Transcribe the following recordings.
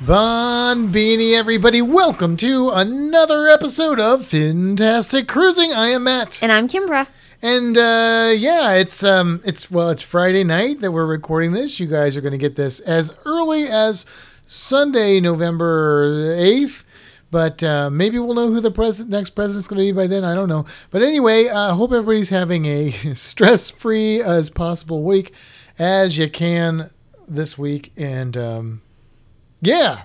Bon Beanie, everybody. Welcome to another episode of Fantastic Cruising. I am Matt. And I'm Kimbra. And, it's Friday night that we're recording this. You guys are going to get this as early as Sunday, November 8th. But maybe we'll know who the next president's going to be by then. I don't know. But anyway, I hope everybody's having a stress-free as possible week as you can this week. And, yeah.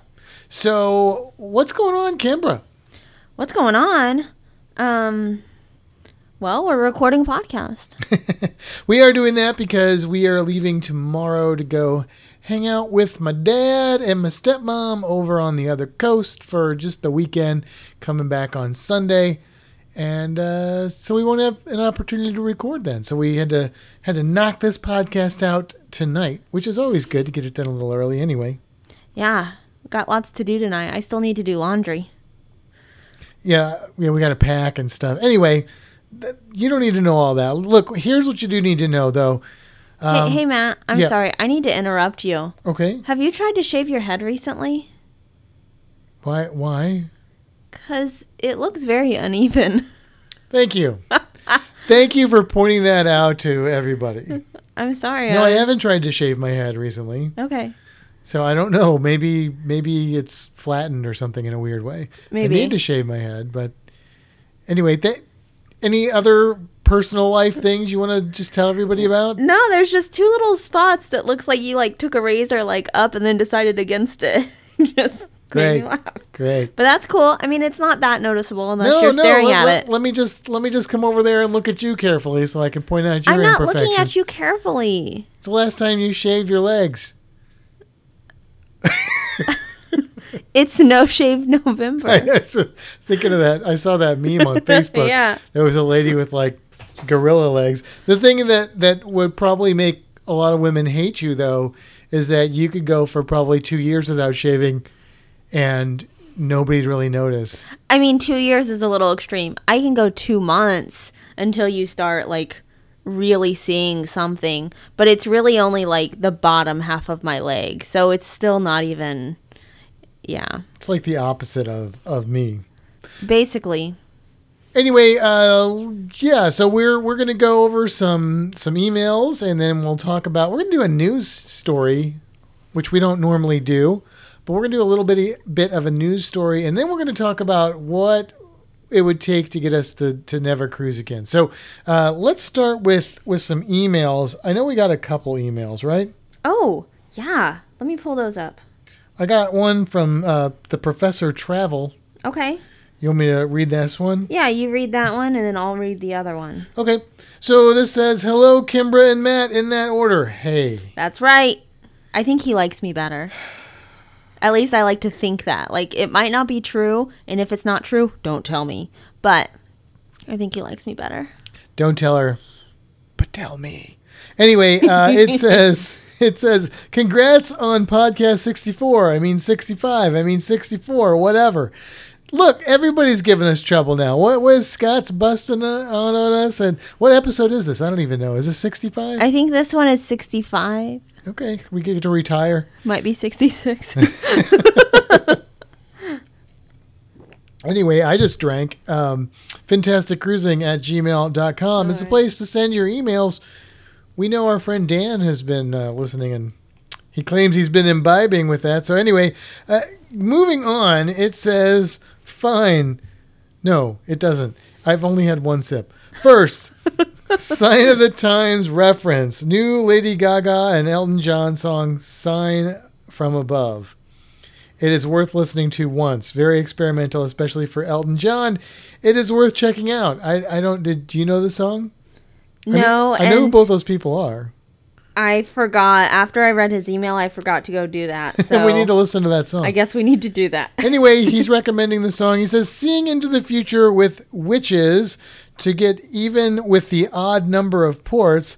So, what's going on, Kimbra? What's going on? Well, we're recording a podcast. We are doing that because we are leaving tomorrow to go hang out with my dad and my stepmom over on the other coast for just the weekend, coming back on Sunday. And so we won't have an opportunity to record then. So we had to knock this podcast out tonight, which is always good to get it done a little early anyway. Yeah, we've got lots to do tonight. I still need to do laundry. Yeah, we got to pack and stuff. Anyway, you don't need to know all that. Look, here's what you do need to know, though. Hey, Matt, I'm sorry. I need to interrupt you. Okay. Have you tried to shave your head recently? Why? Because it looks very uneven. Thank you. Thank you for pointing that out to everybody. I'm sorry. No, I haven't tried to shave my head recently. Okay. So I don't know. Maybe it's flattened or something in a weird way. Maybe. I need to shave my head, but anyway, any other personal life things you want to just tell everybody about? No, there's just two little spots that looks like you took a razor up and then decided against it. Just great, made me laugh. Great. But that's cool. I mean, it's not that noticeable unless you're staring at it. Let me just come over there and look at you carefully so I can point out your imperfections. I'm not looking at you carefully. It's the last time you shaved your legs. It's No Shave November. I was thinking of that. I saw that meme on Facebook. Yeah. There was a lady with gorilla legs. The thing that would probably make a lot of women hate you, though, is that you could go for probably 2 years without shaving and nobody'd really notice. I mean, 2 years is a little extreme. I can go 2 months until you start really seeing something, but it's really only the bottom half of my leg. So it's still not even... Yeah. It's the opposite of me. Basically. Anyway, so we're going to go over some emails, and then we're going to do a news story, which we don't normally do, but we're going to do a little bit of a news story, and then we're going to talk about what it would take to get us to never cruise again. So let's start with some emails. I know we got a couple emails, right? Oh, yeah. Let me pull those up. I got one from the Professor Travel. Okay. You want me to read this one? Yeah, you read that one, and then I'll read the other one. Okay. So this says, hello, Kimbra and Matt, in that order. Hey. That's right. I think he likes me better. At least I like to think that. It might not be true, and if it's not true, don't tell me. But I think he likes me better. Don't tell her, but tell me. Anyway, it says... It says, congrats on podcast 64. I mean 65. I mean 64. Whatever. Look, everybody's giving us trouble now. What is Scott's busting on us? And what episode is this? I don't even know. Is this 65? I think this one is 65. Okay. We get to retire. Might be 66. Anyway, I just drank. FantasticCruising@gmail.com is a place to send your emails. We know our friend Dan has been listening, and he claims he's been imbibing with that. So anyway, moving on, it says, fine. No, it doesn't. I've only had one sip. First, Sign of the Times reference. New Lady Gaga and Elton John song, Sign from Above. It is worth listening to once. Very experimental, especially for Elton John. It is worth checking out. Do you know the song? No, I know who both those people are. I forgot. After I read his email, I forgot to go do that. So we need to listen to that song. I guess we need to do that. Anyway, he's recommending the song. He says, seeing into the future with witches to get even with the odd number of ports.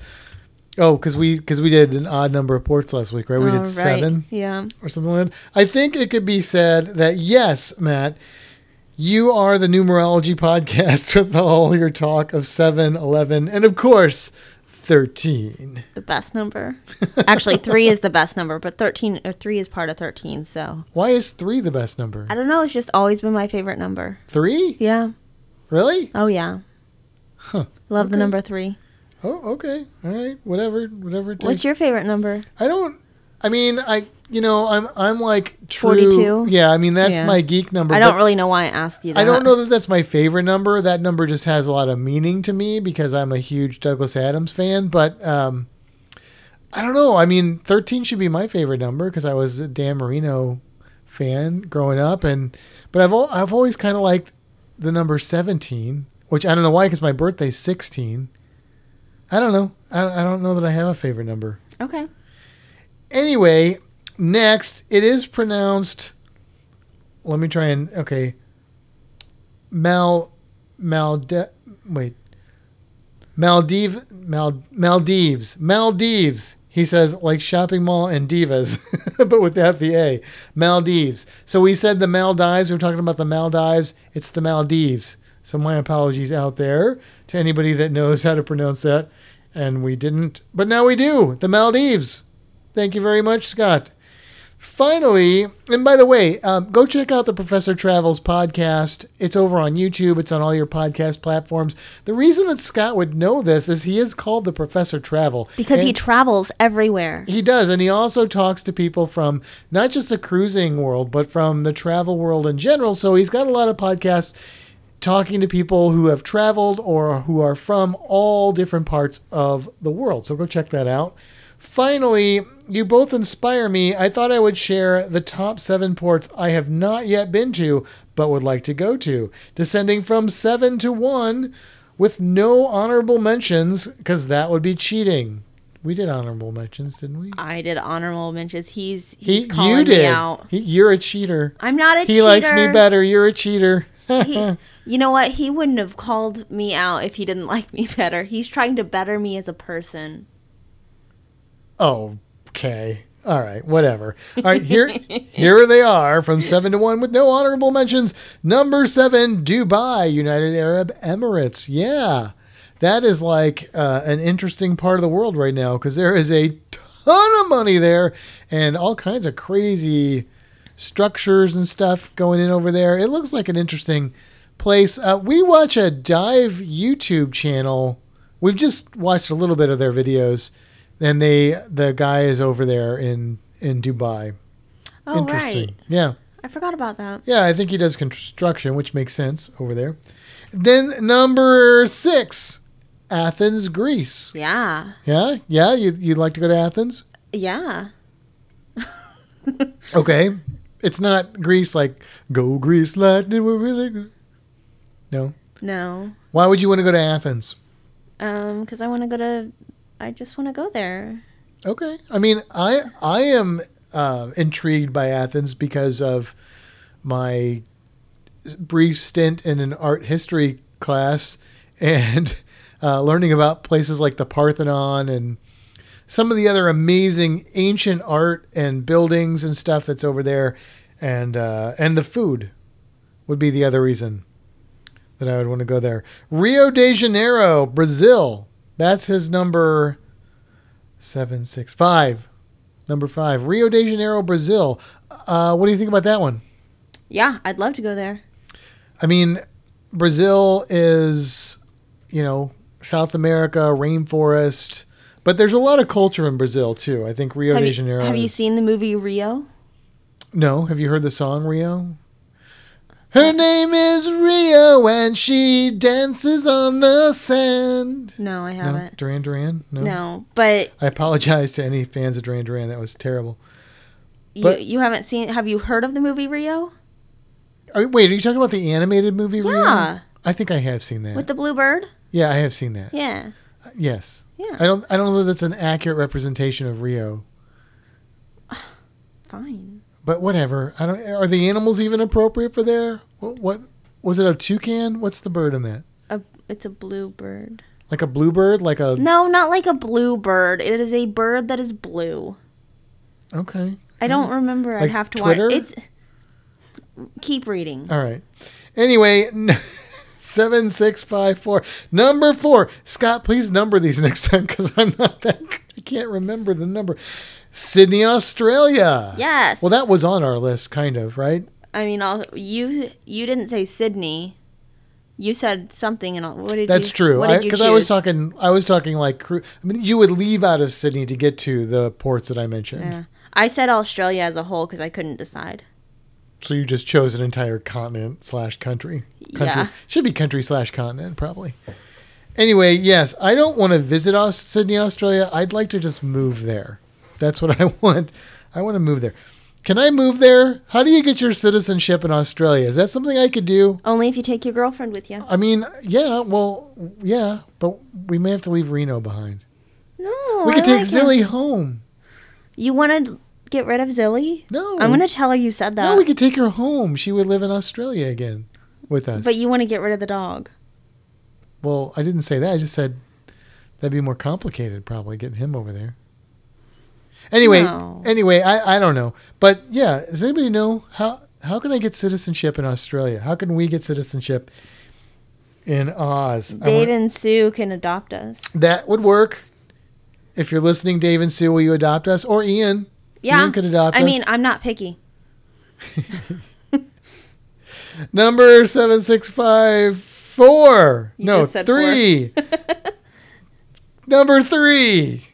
Oh, because we did an odd number of ports last week, right? We did seven, yeah, or something like that. I think it could be said that, yes, Matt, you are the numerology podcast with all your talk of 7, 11, and, of course, 13. The best number. Actually, 3 is the best number, but 13 or 3 is part of 13, so. Why is 3 the best number? I don't know. It's just always been my favorite number. 3? Yeah. Really? Oh, yeah. Huh. Love the number 3. Oh, okay. All right. Whatever it takes. What's your favorite number? I'm like true. 42? Yeah, I mean, that's my geek number. I don't really know why I asked you that. I don't know that that's my favorite number. That number just has a lot of meaning to me because I'm a huge Douglas Adams fan. But I don't know. I mean, 13 should be my favorite number because I was a Dan Marino fan growing up. But I've always kind of liked the number 17, which I don't know why because my birthday's 16. I don't know. I don't know that I have a favorite number. Okay. Anyway, next, it is pronounced, let me try and, okay, Maldives. He says, like shopping mall and divas, but without the A. Maldives. So we said the Maldives. We were talking about the Maldives. It's the Maldives. So my apologies out there to anybody that knows how to pronounce that. And we didn't. But now we do. The Maldives. Thank you very much, Scott. Finally, and by the way, go check out the Professor Travel's podcast. It's over on YouTube. It's on all your podcast platforms. The reason that Scott would know this is he is called the Professor Travel. Because he travels everywhere. He does. And he also talks to people from not just the cruising world, but from the travel world in general. So he's got a lot of podcasts talking to people who have traveled or who are from all different parts of the world. So go check that out. Finally, you both inspire me. I thought I would share the top 7 ports I have not yet been to, but would like to go to. Descending from 7 to 1 with no honorable mentions, because that would be cheating. We did honorable mentions, didn't we? I did honorable mentions. He's calling me out. You're a cheater. I'm not a cheater. He likes me better. You're a cheater. You know what? He wouldn't have called me out if he didn't like me better. He's trying to better me as a person. Oh, okay. All right. Whatever. All right. Here they are from 7 to 1 with no honorable mentions. Number 7, Dubai, United Arab Emirates. Yeah. That is like an interesting part of the world right now because there is a ton of money there and all kinds of crazy structures and stuff going in over there. It looks like an interesting place. We watch a dive YouTube channel. We've just watched a little bit of their videos, and the guy is over there in Dubai. Oh, interesting. Right. Yeah. I forgot about that. Yeah, I think he does construction, which makes sense over there. Then number 6, Athens, Greece. Yeah. Yeah? Yeah? You'd like to go to Athens? Yeah. Okay. It's not Greece like, go Greece, Latin, we're really good. No? No. Why would you want to go to Athens? Because I just want to go there. Okay. I mean, I am intrigued by Athens because of my brief stint in an art history class and learning about places like the Parthenon and some of the other amazing ancient art and buildings and stuff that's over there. And the food would be the other reason that I would want to go there. Rio de Janeiro, Brazil. That's his number 765. Number 5, Rio de Janeiro, Brazil. What do you think about that one? Yeah, I'd love to go there. I mean, Brazil is, South America, rainforest. But there's a lot of culture in Brazil, too. I think Rio de Janeiro. Have you seen the movie Rio? No. Have you heard the song Rio? Her name is Rio and she dances on the sand. No, I haven't. No? Duran Duran? No. No, but... I apologize to any fans of Duran Duran. That was terrible. But you haven't seen... Have you heard of the movie Rio? Wait, are you talking about the animated movie Rio? Yeah. I think I have seen that. With the blue bird? Yeah, I have seen that. Yeah. Yes. Yeah. I don't know that that's an accurate representation of Rio. Fine. But whatever. Are the animals even appropriate for there? What was it? A toucan? What's the bird in that? It's a blue bird. Like a bluebird? No, not like a bluebird. It is a bird that is blue. Okay. I don't remember. Like I'd have to Twitter? Watch. It's keep reading. All right. Anyway, 7654. Number 4. Scott, please number these next time because I can't remember the number. Sydney, Australia. Yes. Well, that was on our list, kind of, right? I mean, you didn't say Sydney. You said something, and what did you? That's true. Because I was talking like you would leave out of Sydney to get to the ports that I mentioned. Yeah. I said Australia as a whole because I couldn't decide. So you just chose an entire continent/country. Yeah. Should be country/continent probably. Anyway, yes, I don't want to visit Sydney, Australia. I'd like to just move there. That's what I want. I want to move there. Can I move there? How do you get your citizenship in Australia? Is that something I could do? Only if you take your girlfriend with you. I mean, yeah, well, yeah, but we may have to leave Reno behind. No, we could take Zilly home. You want to get rid of Zilly? No. I'm going to tell her you said that. No, we could take her home. She would live in Australia again with us. But you want to get rid of the dog. Well, I didn't say that. I just said that'd be more complicated probably getting him over there. Anyway, I don't know. But yeah, does anybody know how can I get citizenship in Australia? How can we get citizenship in Oz? Dave and Sue can adopt us. That would work. If you're listening, Dave and Sue, will you adopt us? Or Ian? Yeah. Ian could adopt us. I mean, I'm not picky. Number 7654. No, 3. Number 3.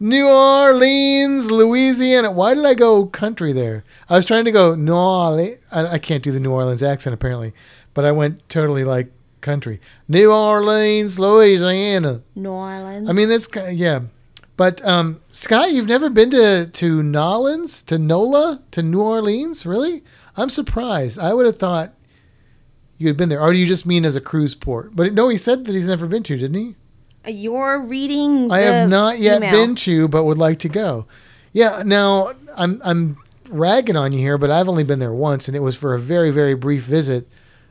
New Orleans, Louisiana. Why did I go country there? I was trying to go New Orleans. I can't do the New Orleans accent, apparently. But I went totally like country. New Orleans, Louisiana. New Orleans. I mean, that's, yeah. But, Scott, you've never been to Nolens? To NOLA? To New Orleans? Really? I'm surprised. I would have thought you had been there. Or do you just mean as a cruise port? But no, he said that he's never been to, didn't he? You're reading the I have not yet email. Been to, but would like to go. Yeah, now, I'm ragging on you here, but I've only been there once, and it was for a very, very brief visit.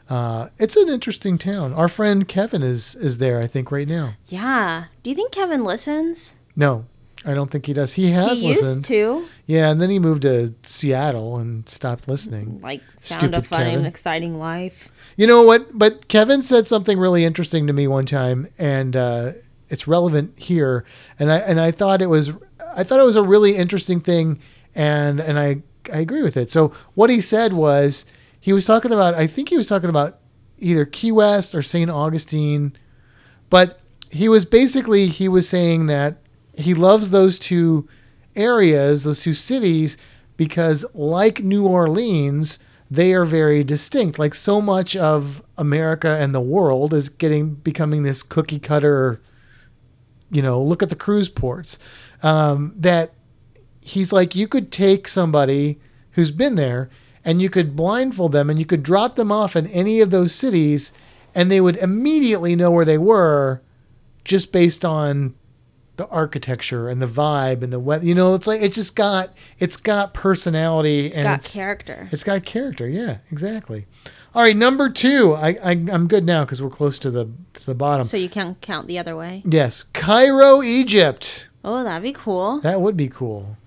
It's an interesting town. Our friend Kevin is there, I think, right now. Yeah. Do you think Kevin listens? No, I don't think he does. He has listened. He used to. Yeah, and then he moved to Seattle and stopped listening. Like, found Stupid a fun Kevin. And exciting life. You know what? But Kevin said something really interesting to me one time, and it's relevant here. And I thought it was a really interesting thing, and I agree with it. So what he said was he was talking about either Key West or St. Augustine, but he was saying that he loves those two areas, those two cities, because like New Orleans, they are very distinct. Like so much of America and the world is becoming this cookie cutter. You know, look at the cruise ports, that he's like, you could take somebody who's been there and you could blindfold them and you could drop them off in any of those cities and they would immediately know where they were just based on the architecture and the vibe and the weather. You know, it's like, it's got personality. It's got character. It's got character. Yeah, exactly. All right, number 2. I'm good now because we're close to the bottom. So you can count the other way? Yes. Cairo, Egypt. Oh, that'd be cool. That would be cool.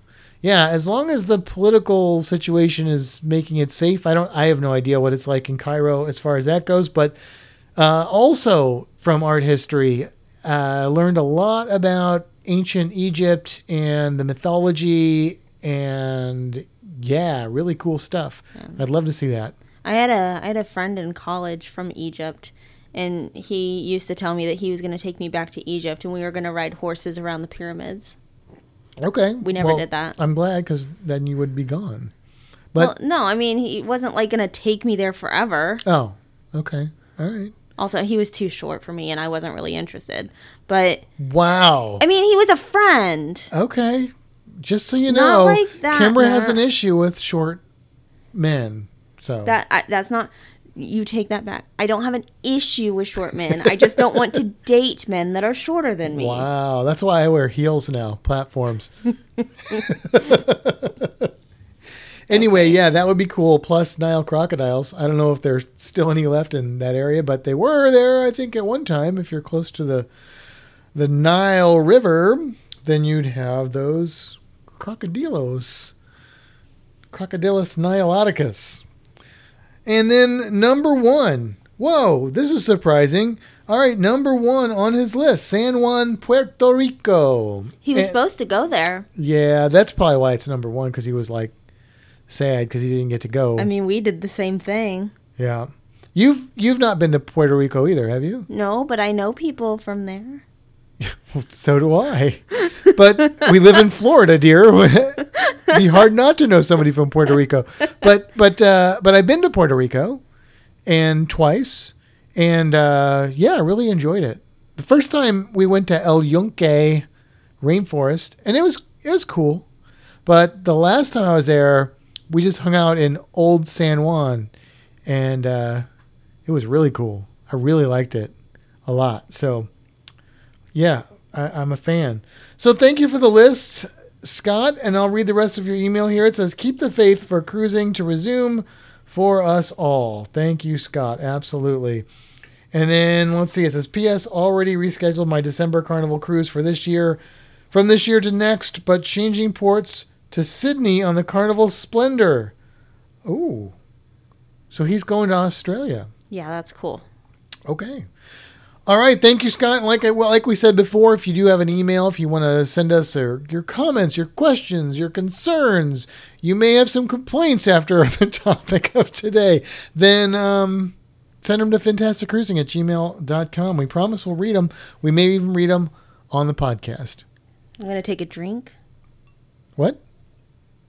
Yeah, as long as the political situation is making it safe. I have no idea what it's like in Cairo as far as that goes. But also from art history, I learned a lot about ancient Egypt and the mythology and, yeah, really cool stuff. Yeah. I'd love to see that. I had a friend in college from Egypt, and he used to tell me that he was going to take me back to Egypt, and we were going to ride horses around the pyramids. Okay. We never did that. I'm glad, because then you would be gone. But well, no, I mean, he wasn't, like, going to take me there forever. Oh, okay. All right. Also, he was too short for me, and I wasn't really interested. But wow. I mean, he was a friend. Okay. Just so you know, like that, Kimber has an issue with short men. So that's not You take that back. I don't have an issue with short men. I just don't want to date men that are shorter than me. Wow. That's why I wear heels now, platforms. Anyway, okay. Yeah, that would be cool. Plus Nile crocodiles. I don't know if there's still any left in that area, but they were there, I think, at one time. If you're close to the Nile River, then you'd have those crocodilos. Crocodilus niloticus. And then number one. Whoa, this is surprising. All right, number one on his list, San Juan, Puerto Rico. He was supposed to go there. Yeah, that's probably why it's number one, because he was like sad because he didn't get to go. I mean, we did the same thing. Yeah. You've not been to Puerto Rico either, have you? No, but I know people from there. So do I. But we live in Florida, dear. It'd be hard not to know somebody from Puerto Rico. But I've been to Puerto Rico and twice. And, yeah, I really enjoyed it. The first time we went to El Yunque Rainforest, and it was cool. But the last time I was there, we just hung out in Old San Juan, and it was really cool. I really liked it a lot. So, yeah, I'm a fan. So thank you for the list, Scott, and I'll read the rest of your email here. It says, keep the faith for cruising to resume for us all. Thank you, Scott. Absolutely. And then let's see. It says, P.S. already rescheduled my December Carnival cruise for this year, from this year to next, but changing ports to Sydney on the Carnival Splendor. Oh, so he's going to Australia. Yeah, that's cool. Okay. All right. Thank you, Scott. Like we said before, if you do have an email, if you want to send us your comments, your questions, your concerns, you may have some complaints after the topic of today, then send them to fantasticcruising@gmail.com. We promise we'll read them. We may even read them on the podcast. I'm going to take a drink. What?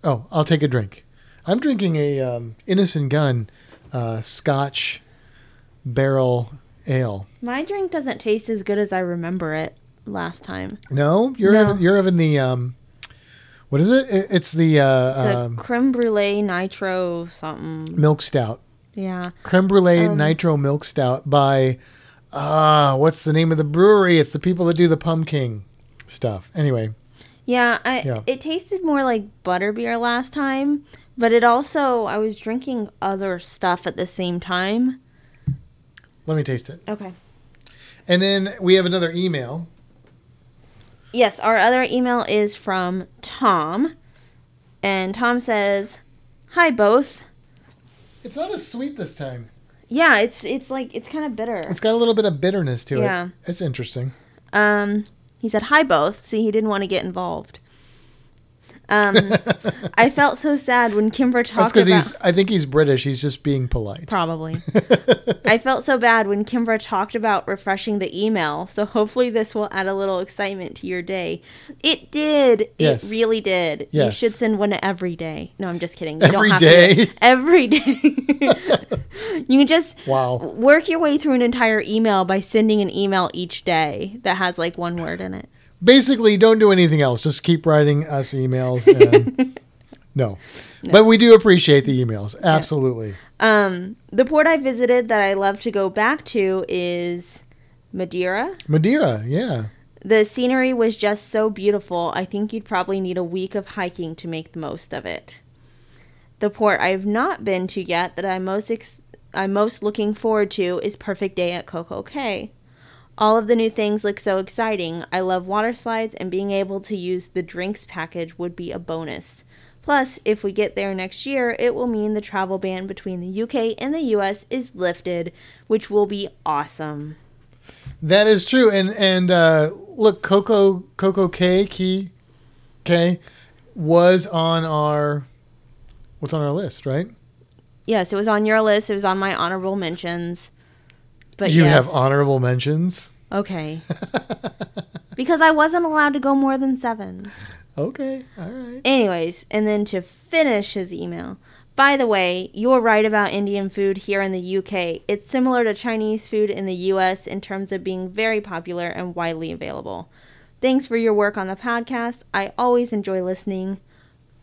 Oh, I'll take a drink. I'm drinking a Innocent Gun Scotch barrel ale. My drink doesn't taste as good as I remember it last time. No? You're having the, what is it? It's the... It's a creme brulee nitro something. Milk stout. Yeah. Creme brulee nitro milk stout by, what's the name of the brewery? It's the people that do the pumpkin stuff. Anyway. Yeah, It tasted more like butterbeer last time, but it also, I was drinking other stuff at the same time. Let me taste it. Okay. And then we have another email. Yes, our other email is from Tom. And Tom says, hi, both. It's not as sweet this time. Yeah, it's like, it's kind of bitter. It's got a little bit of bitterness to it. Yeah. It's interesting. He said, hi, both. See, he didn't want to get involved. I felt so sad when Kimber talked about... That's because I think he's British. He's just being polite. Probably. I felt so bad when Kimber talked about refreshing the email. So hopefully this will add a little excitement to your day. It did. Yes. It really did. Yes. You should send one every day. No, I'm just kidding. Every day? You can just work your way through an entire email by sending an email each day that has like one word in it. Basically, don't do anything else. Just keep writing us emails. And no. But we do appreciate the emails. Absolutely. Yeah. The port I visited that I love to go back to is Madeira. Madeira, yeah. The scenery was just so beautiful. I think you'd probably need a week of hiking to make the most of it. The port I've not been to yet that I'm most looking forward to is Perfect Day at Coco Cay. All of the new things look so exciting. I love water slides, and being able to use the drinks package would be a bonus. Plus, if we get there next year, it will mean the travel ban between the UK and the US is lifted, which will be awesome. That is true. And look, Coco Cay was on our list, right? Yes, it was on your list. It was on my honorable mentions. But you have honorable mentions? Okay. Because I wasn't allowed to go more than 7. Okay. All right. Anyways, and then to finish his email. By the way, you're right about Indian food here in the UK. It's similar to Chinese food in the US in terms of being very popular and widely available. Thanks for your work on the podcast. I always enjoy listening.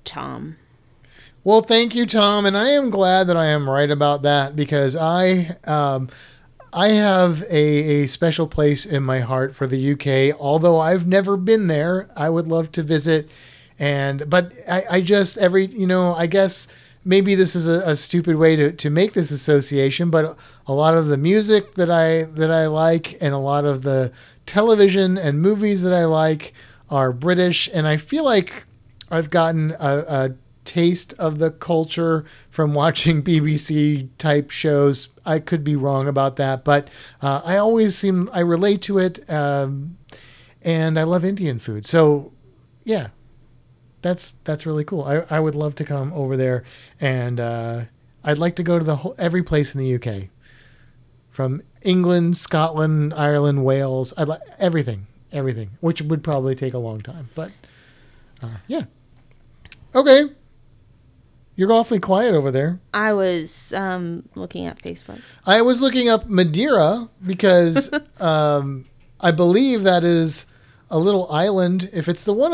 Tom. Well, thank you, Tom. And I am glad that I am right about that, because I have a special place in my heart for the UK. Although I've never been there, I would love to visit. I guess maybe this is a stupid way to make this association, but a lot of the music that I like and a lot of the television and movies that I like are British. And I feel like I've gotten a taste of the culture from watching BBC type shows. I could be wrong about that, but I relate to it. And I love Indian food. So yeah, that's really cool. I would love to come over there, and I'd like to go to every place in the UK, from England, Scotland, Ireland, Wales. I'd like everything, which would probably take a long time, but yeah. Okay. You're awfully quiet over there. I was looking at Facebook. I was looking up Madeira because I believe that is a little island. If it's the one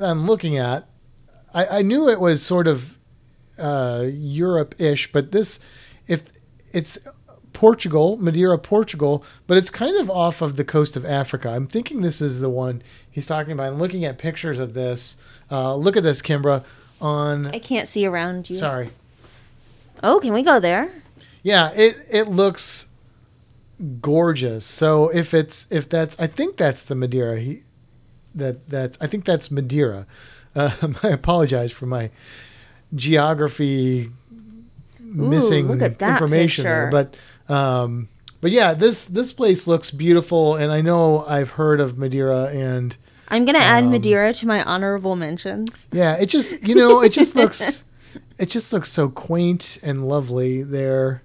I'm looking at, I knew it was sort of Europe-ish, but if it's Portugal, Madeira, Portugal, but it's kind of off of the coast of Africa. I'm thinking this is the one he's talking about. I'm looking at pictures of this. Look at this, Kimbra. I can't see around you. Sorry. Oh, can we go there? Yeah, it looks gorgeous. So I think that's Madeira. I apologize for my geography missing information there, but yeah, this place looks beautiful, and I know I've heard of Madeira, and I'm gonna add Madeira to my honorable mentions. Yeah, it just looks so quaint and lovely there.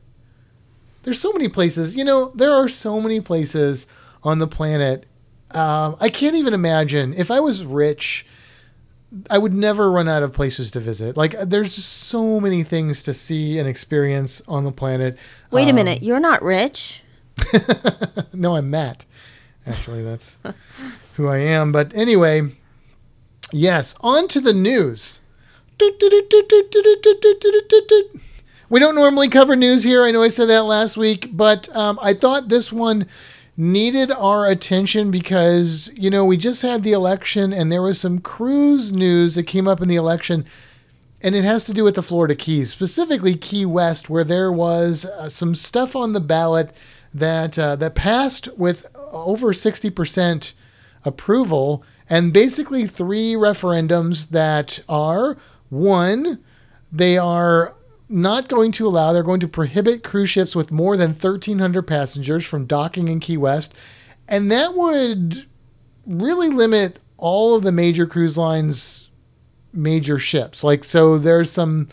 There's so many places, there are so many places on the planet. I can't even imagine. If I was rich, I would never run out of places to visit. Like, there's just so many things to see and experience on the planet. Wait a minute. You're not rich. No, I'm Matt. Actually, that's who I am. But anyway, yes, on to the news. We don't normally cover news here. I know I said that last week, but I thought this one needed our attention because, we just had the election and there was some cruise news that came up in the election, and it has to do with the Florida Keys, specifically Key West, where there was some stuff on the ballot that passed with over 60% approval, and basically three referendums that are, one, they are not going to allow, they're going to prohibit cruise ships with more than 1,300 passengers from docking in Key West. And that would really limit all of the major cruise lines, major ships. Like, so there's some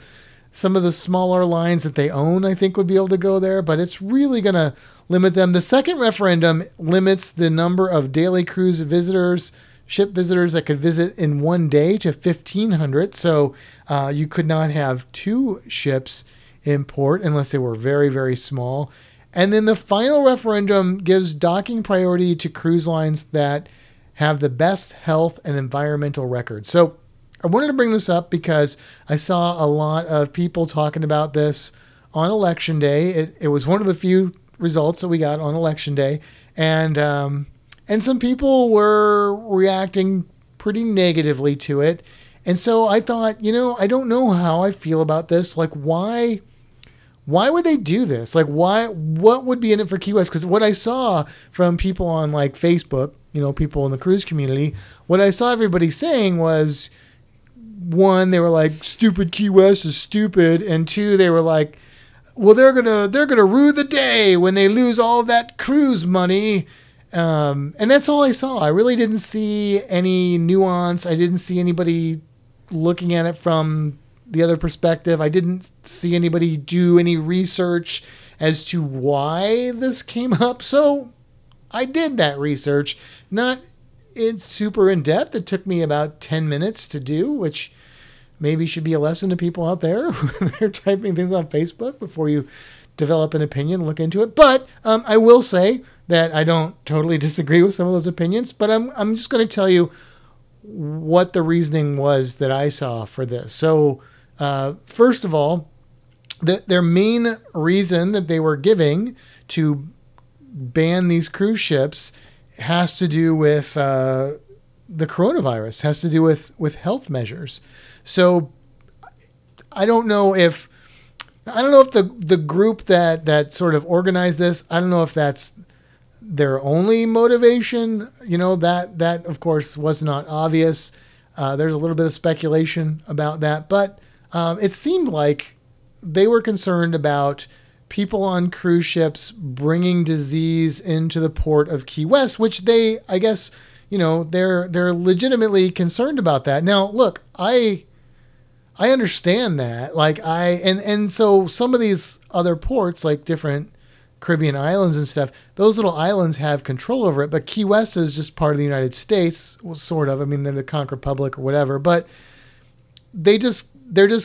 of the smaller lines that they own, I think, would be able to go there, but it's really going to limit them. The second referendum limits the number of daily cruise visitors, ship visitors that could visit in one day to 1,500. So you could not have two ships in port unless they were very, very small. And then the final referendum gives docking priority to cruise lines that have the best health and environmental record. So I wanted to bring this up because I saw a lot of people talking about this on election day. It was one of the few results that we got on election day. And some people were reacting pretty negatively to it. And so I thought, I don't know how I feel about this. Like, why would they do this? Like, what would be in it for Key West? Because what I saw from people on, like, Facebook, people in the cruise community, what I saw everybody saying was, one, they were like, stupid, Key West is stupid. And two, they were like, well, they're going to rue the day when they lose all that cruise money. And that's all I saw. I really didn't see any nuance. I didn't see anybody looking at it from the other perspective. I didn't see anybody do any research as to why this came up. So I did that research. Not super in depth. It took me about 10 minutes to do, which maybe should be a lesson to people out there. They're typing things on Facebook before you develop an opinion, look into it. But I will say that I don't totally disagree with some of those opinions, but I'm just going to tell you what the reasoning was that I saw for this. So First of all, their main reason that they were giving to ban these cruise ships has to do with the coronavirus, has to do with health measures. So I don't know if the group that sort of organized this, I don't know if that's their only motivation. You know, that of course was not obvious. There's a little bit of speculation about that, but it seemed like they were concerned about people on cruise ships bringing disease into the port of Key West, which they, I guess, you know, they're legitimately concerned about that. Now, look, I understand that. Like and so some of these other ports, like different Caribbean islands and stuff, those little islands have control over it, but Key West is just part of the United States, sort of. I mean, they're the Conquer Republic or whatever, but they're just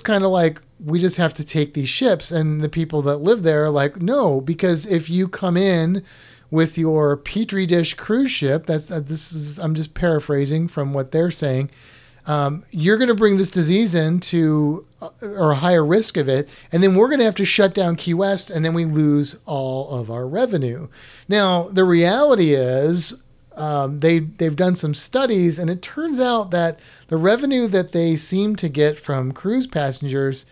kind of like, we just have to take these ships, and the people that live there are like, no, because if you come in with your Petri dish cruise ship, I'm just paraphrasing from what they're saying. You're going to bring this disease into or a higher risk of it. And then we're going to have to shut down Key West, and then we lose all of our revenue. Now, the reality is, they've done some studies, and it turns out that the revenue that they seem to get from cruise passengers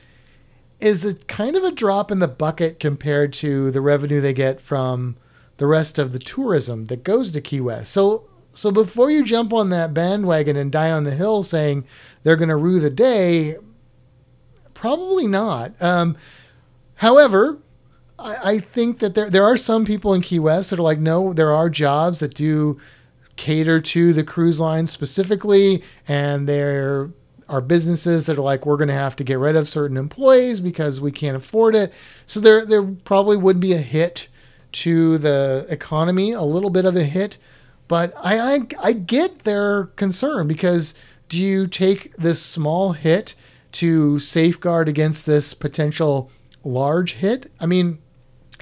is a kind of a drop in the bucket compared to the revenue they get from the rest of the tourism that goes to Key West. So before you jump on that bandwagon and die on the hill saying they're going to rue the day, probably not. However, I think that there are some people in Key West that are like, no, there are jobs that do cater to the cruise lines specifically, and there are businesses that are like, we're going to have to get rid of certain employees because we can't afford it. So there probably would be a hit to the economy, a little bit of a hit, but I get their concern, because do you take this small hit to safeguard against this potential large hit? I mean,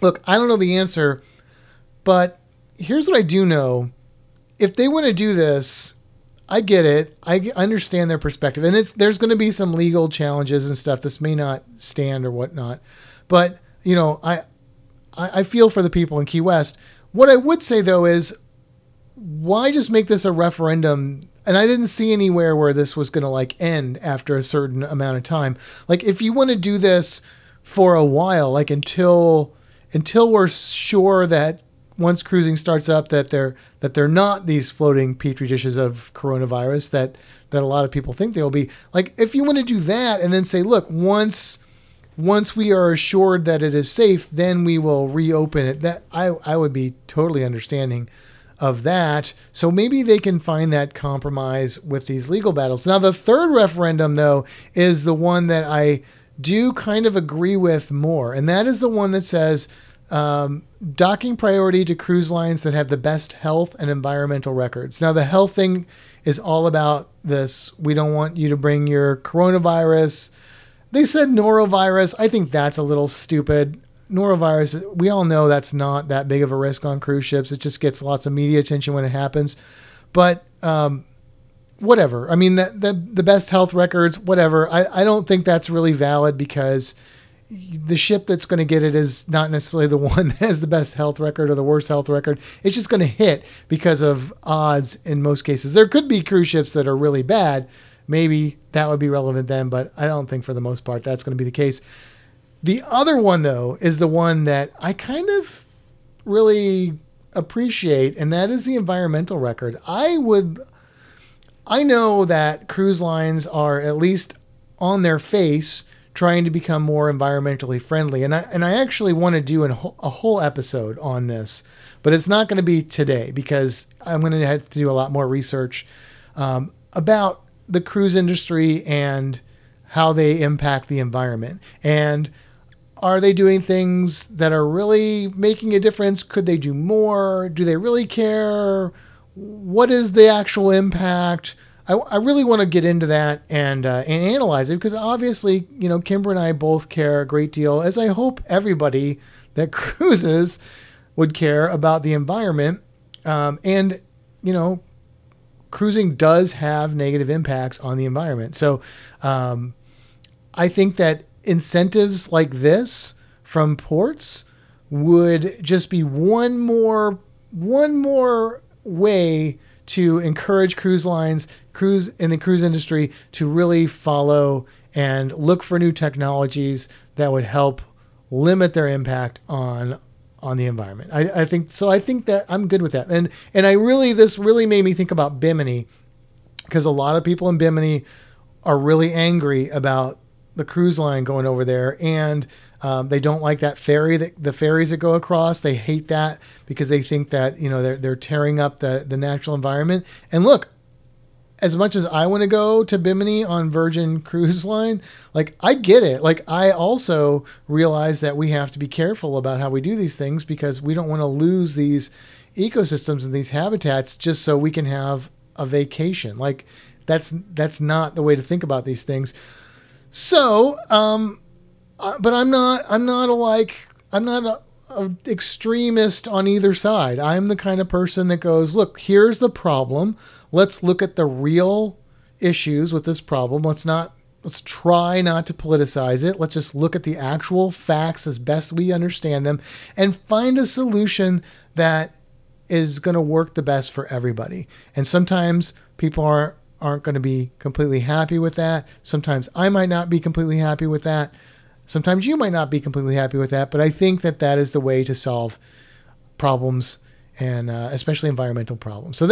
look, I don't know the answer, but here's what I do know. If they want to do this, I get it. I understand their perspective. And there's going to be some legal challenges and stuff. This may not stand or whatnot. But, you know, I feel for the people in Key West. What I would say, though, is why just make this a referendum? And I didn't see anywhere where this was going to, like, end after a certain amount of time. Like, if you want to do this for a while, like until we're sure that once cruising starts up, that they're not these floating petri dishes of coronavirus that a lot of people think they'll be. Like, if you want to do that and then say, look, once we are assured that it is safe, then we will reopen it, that I would be totally understanding of that. So maybe they can find that compromise with these legal battles. Now, the third referendum, though, is the one that I do kind of agree with more. And that is the one that says docking priority to cruise lines that have the best health and environmental records. Now, the health thing is all about this. We don't want you to bring your coronavirus. They said norovirus. I think that's a little stupid. Norovirus, we all know that's not that big of a risk on cruise ships. It just gets lots of media attention when it happens. But whatever. I mean, the best health records, whatever. I don't think that's really valid, because the ship that's going to get it is not necessarily the one that has the best health record or the worst health record. It's just going to hit because of odds in most cases. There could be cruise ships that are really bad. Maybe that would be relevant then, but I don't think for the most part that's going to be the case. The other one, though, is the one that I kind of really appreciate, and that is the environmental record. I know that cruise lines are, at least on their face, trying to become more environmentally friendly. And I actually want to do a whole episode on this, but it's not going to be today, because I'm going to have to do a lot more research about the cruise industry and how they impact the environment. And are they doing things that are really making a difference? Could they do more? Do they really care? What is the actual impact? I really want to get into that and analyze it, because obviously, you know, Kimber and I both care a great deal, as I hope everybody that cruises would care about the environment. And, you know, cruising does have negative impacts on the environment. So I think that incentives like this from ports would just be one more way to encourage cruise lines, cruise in the cruise industry, to really follow and look for new technologies that would help limit their impact on the environment. I think so. I think that I'm good with that. And I really, this really made me think about Bimini, because a lot of people in Bimini are really angry about the cruise line going over there, and they don't like that ferry, that the ferries that go across. They hate that because they think that, you know, they're tearing up the natural environment. And look, as much as I want to go to Bimini on Virgin Cruise Line, like, I get it. Like, I also realize that we have to be careful about how we do these things, because we don't want to lose these ecosystems and these habitats just so we can have a vacation. Like, that's not the way to think about these things. So, but I'm not an extremist on either side. I'm the kind of person that goes, look, here's the problem. Let's look at the real issues with this problem. Let's try not to politicize it. Let's just look at the actual facts as best we understand them and find a solution that is going to work the best for everybody. And sometimes people aren't going to be completely happy with that. Sometimes I might not be completely happy with that. Sometimes you might not be completely happy with that, but I think that that is the way to solve problems, and especially environmental problems. So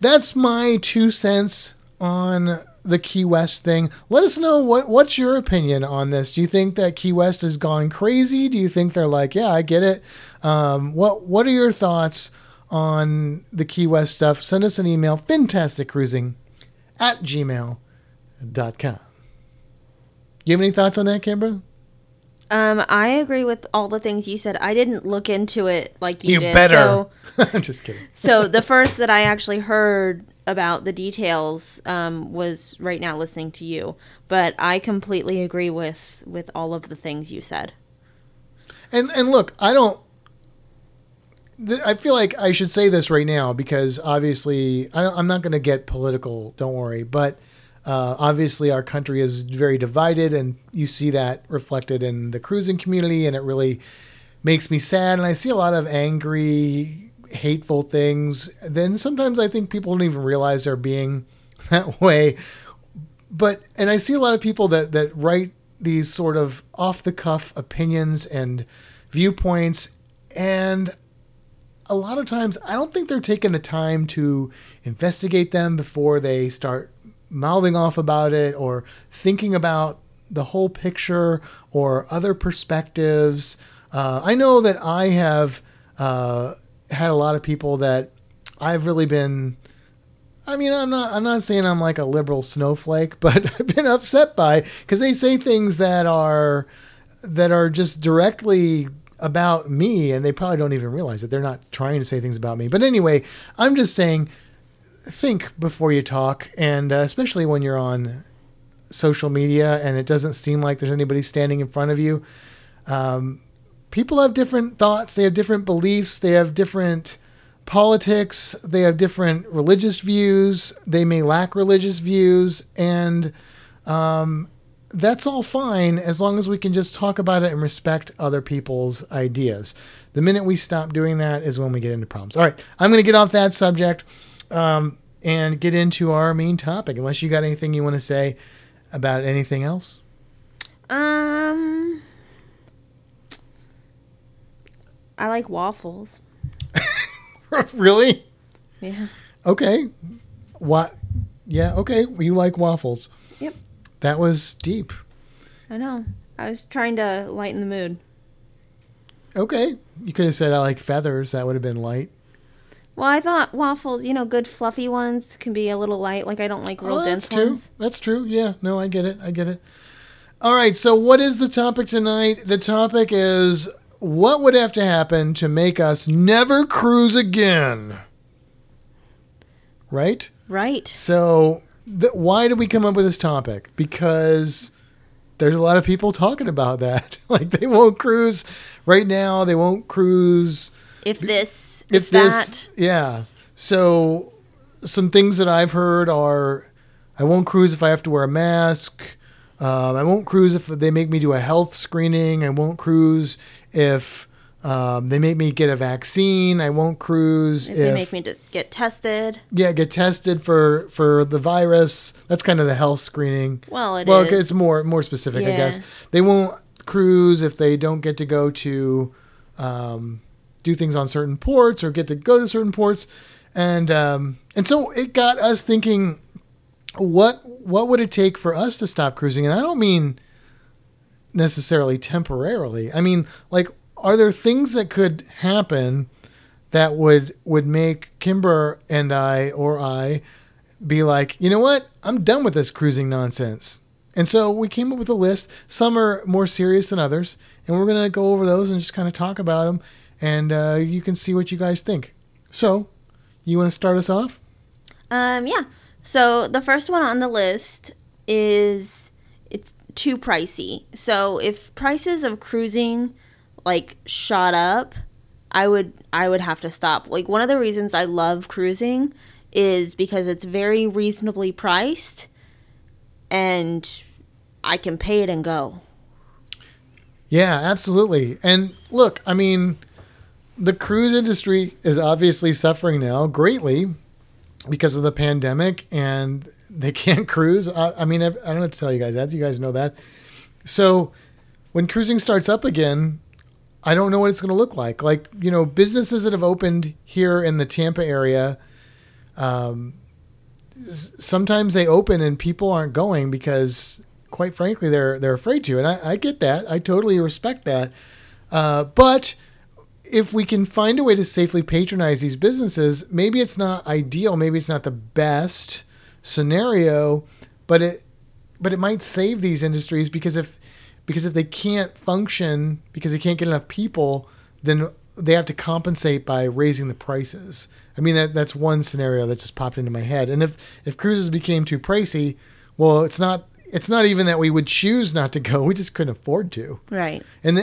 that's my 2 cents on the Key West thing. Let us know what's your opinion on this. Do you think that Key West has gone crazy? Do you think they're like, yeah, I get it? What are your thoughts on the Key West stuff? Send us an email, fantasticcruising@gmail.com. You have any thoughts on that, Canberra? I agree with all the things you said. I didn't look into it like you did. You better. So, I'm just kidding. So the first that I actually heard about the details was right now listening to you. But I completely agree with all of the things you said. And look, I feel like I should say this right now, because obviously I'm not going to get political. Don't worry. But obviously our country is very divided, and you see that reflected in the cruising community, and it really makes me sad. And I see a lot of angry, hateful things. Then sometimes I think people don't even realize they're being that way. And I see a lot of people that write these sort of off the cuff opinions and viewpoints, and a lot of times I don't think they're taking the time to investigate them before they start mouthing off about it, or thinking about the whole picture or other perspectives. I know that I have had a lot of people that I've really been, I mean, I'm not saying I'm like a liberal snowflake, but I've been upset by, because they say things that are just directly about me, and they probably don't even realize it. They're not trying to say things about me. But anyway, I'm just saying, think before you talk, and especially when you're on social media and it doesn't seem like there's anybody standing in front of you. People have different thoughts. They have different beliefs. They have different politics. They have different religious views. They may lack religious views. And, that's all fine, as long as we can just talk about it and respect other people's ideas. The minute we stop doing that is when we get into problems. All right, I'm going to get off that subject and get into our main topic, unless you got anything you want to say about anything else. I like waffles. Really? Yeah. Okay. What? Yeah, okay. You like waffles. Yep. That was deep. I know. I was trying to lighten the mood. Okay. You could have said, I like feathers. That would have been light. Well, I thought waffles, you know, good fluffy ones can be a little light. Like, I don't like real dense ones. That's true. Yeah. No, I get it. All right. So what is the topic tonight? The topic is, what would have to happen to make us never cruise again? Right? Right. So why did we come up with this topic? Because there's a lot of people talking about that. Like, they won't cruise right now. They won't cruise. If this, that. Yeah. So some things that I've heard are, I won't cruise if I have to wear a mask. I won't cruise if they make me do a health screening. I won't cruise if they make me get a vaccine. I won't cruise if they make me get tested. Yeah, get tested for the virus. That's kind of the health screening. Well, it is. Well, it's more specific, yeah. I guess. They won't cruise if they don't get to go to do things on certain ports or get to go to certain ports. And so it got us thinking, what would it take for us to stop cruising? And I don't mean necessarily temporarily. I mean, like, are there things that could happen that would make Kimber and I be like, you know what? I'm done with this cruising nonsense. And so we came up with a list. Some are more serious than others. And we're going to go over those and just kind of talk about them. And you can see what you guys think. So you want to start us off? Yeah. So the first one on the list is it's too pricey. So if prices of cruising like shot up, I would have to stop. Like, one of the reasons I love cruising is because it's very reasonably priced and I can pay it and go. Yeah, absolutely. And look, I mean, the cruise industry is obviously suffering now greatly because of the pandemic, and they can't cruise. I mean, I don't have to tell you guys that. You guys know that. So when cruising starts up again, I don't know what it's going to look like. Like, you know, businesses that have opened here in the Tampa area, sometimes they open and people aren't going because, quite frankly, they're afraid to. And I get that. I totally respect that. But if we can find a way to safely patronize these businesses, maybe it's not ideal. Maybe it's not the best scenario, but it might save these industries because if they can't function because they can't get enough people, then they have to compensate by raising the prices. I mean, that's one scenario that just popped into my head. And if cruises became too pricey, well, it's not even that we would choose not to go. We just couldn't afford to. Right. And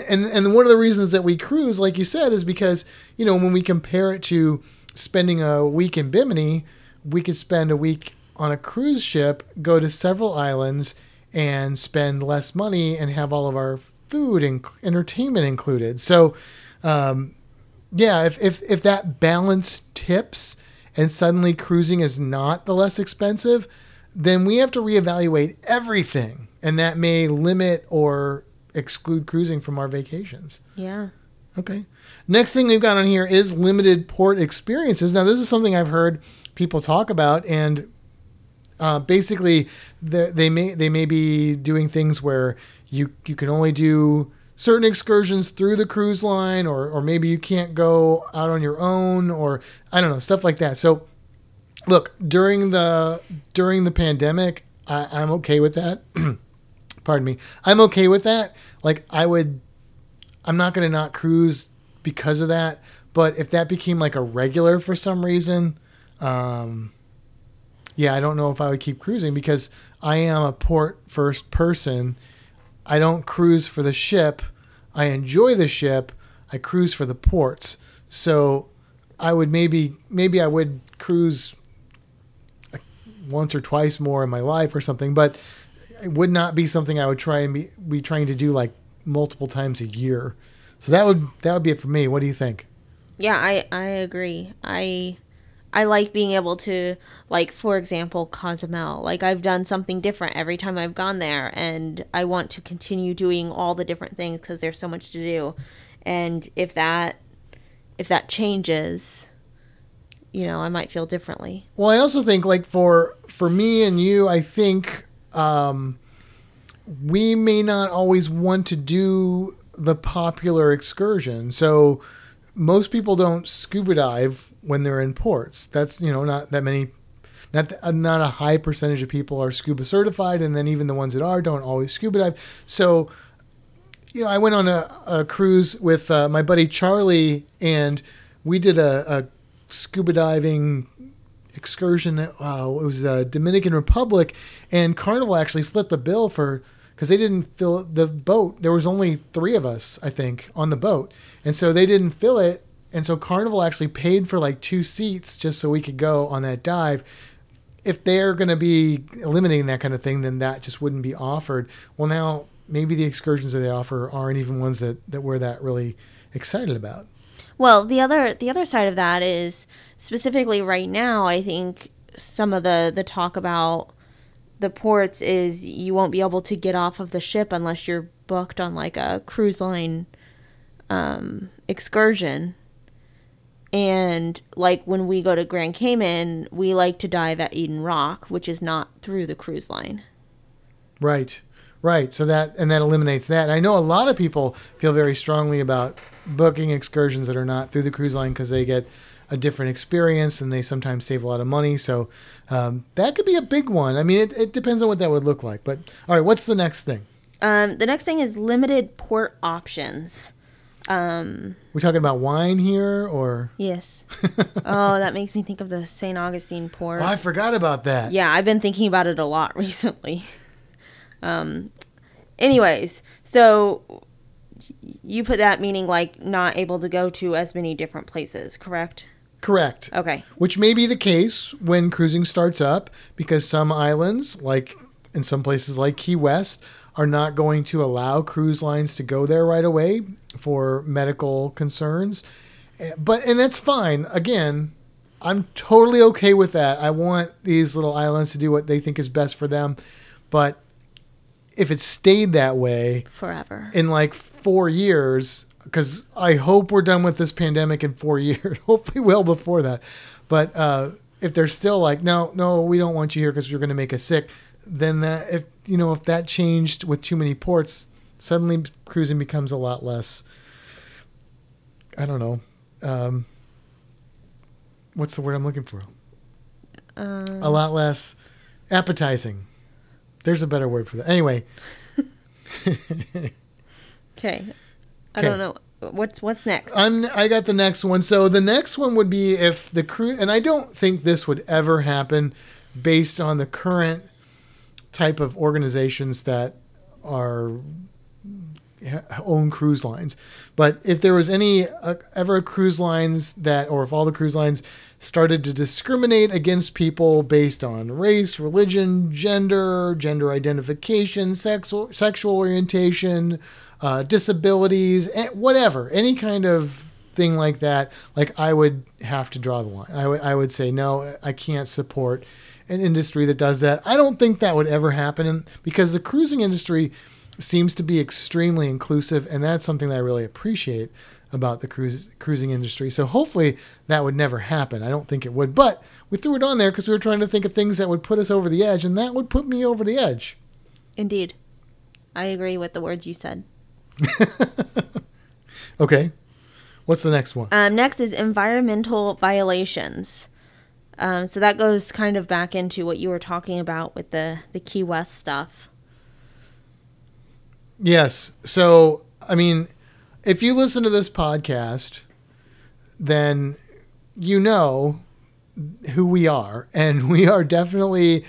one of the reasons that we cruise, like you said, is because, you know, when we compare it to spending a week in Bimini, we could spend a week on a cruise ship, go to several islands, and spend less money and have all of our food and entertainment included. So, yeah, if that balance tips and suddenly cruising is not the less expensive, then we have to reevaluate everything. And that may limit or exclude cruising from our vacations. Yeah. Okay. Next thing we've got on here is limited port experiences. Now, this is something I've heard people talk about, and basically they may be doing things where you can only do certain excursions through the cruise line, or maybe you can't go out on your own, or I don't know, stuff like that. So look, during the pandemic, I'm okay with that. Pardon me. I'm okay with that. Like, I'm not going to not cruise because of that. But if that became like a regular for some reason, yeah, I don't know if I would keep cruising because I am a port first person. I don't cruise for the ship. I enjoy the ship. I cruise for the ports. So I would maybe I would cruise once or twice more in my life or something, but it would not be something I would try and be trying to do like multiple times a year. So that would be it for me. What do you think? Yeah, I agree. I like being able to, like, for example, Cozumel. Like, I've done something different every time I've gone there, and I want to continue doing all the different things because there's so much to do. And if that changes, you know, I might feel differently. Well, I also think, like, for me and you, I think we may not always want to do the popular excursion. So most people don't scuba dive when they're in ports. That's, you know, not that many, not a high percentage of people are scuba certified. And then even the ones that are don't always scuba dive. So, you know, I went on a cruise with my buddy Charlie, and we did a scuba diving excursion. It was the Dominican Republic, and Carnival actually flipped the bill because they didn't fill the boat. There was only three of us, I think, on the boat. And so they didn't fill it. And so Carnival actually paid for like 2 seats just so we could go on that dive. if they're going to be eliminating that kind of thing, then that just wouldn't be offered. Well, now maybe the excursions that they offer aren't even ones that we're that really excited about. Well, the other side of that is specifically right now, I think some of the talk about the ports is you won't be able to get off of the ship unless you're booked on like a cruise line excursion. And like when we go to Grand Cayman, we like to dive at Eden Rock, which is not through the cruise line. Right. So that eliminates that. And I know a lot of people feel very strongly about booking excursions that are not through the cruise line because they get a different experience and they sometimes save a lot of money. So that could be a big one. I mean, it depends on what that would look like. But all right, what's the next thing? The next thing is limited port options. We're talking about wine here, or? Yes. Oh, that makes me think of the St. Augustine port. Oh, I forgot about that. Yeah, I've been thinking about it a lot recently. Anyways, so you put that meaning like not able to go to as many different places, correct? Correct. Okay. Which may be the case when cruising starts up, because some islands, like in some places like Key West, are not going to allow cruise lines to go there right away for medical concerns. And that's fine. Again, I'm totally okay with that. I want these little islands to do what they think is best for them. But if it stayed that way forever, in like 4 years, because I hope we're done with this pandemic in 4 years, hopefully well before that. But if they're still like, no, we don't want you here because you're going to make us sick, then if that changed with too many ports, suddenly cruising becomes a lot less, I don't know. What's the word I'm looking for? A lot less appetizing. There's a better word for that. Anyway. Okay. I don't know. What's next? I got the next one. So the next one would be if the cruise, and I don't think this would ever happen based on the current type of organizations that own cruise lines. But if there was any ever cruise lines that, or if all the cruise lines started to discriminate against people based on race, religion, gender identification, sexual orientation, disabilities, whatever, any kind of thing like that, like I would have to draw the line. I would say, no, I can't support an industry that does that. I don't think that would ever happen because the cruising industry seems to be extremely inclusive, and that's something that I really appreciate about the cruising industry. So hopefully that would never happen. I don't think it would, but we threw it on there because we were trying to think of things that would put us over the edge, and that would put me over the edge. Indeed. I agree with the words you said. Okay. What's the next one? Next is environmental violations. So that goes kind of back into what you were talking about with the Key West stuff. Yes. So, I mean, if you listen to this podcast, then you know who we are, and we are definitely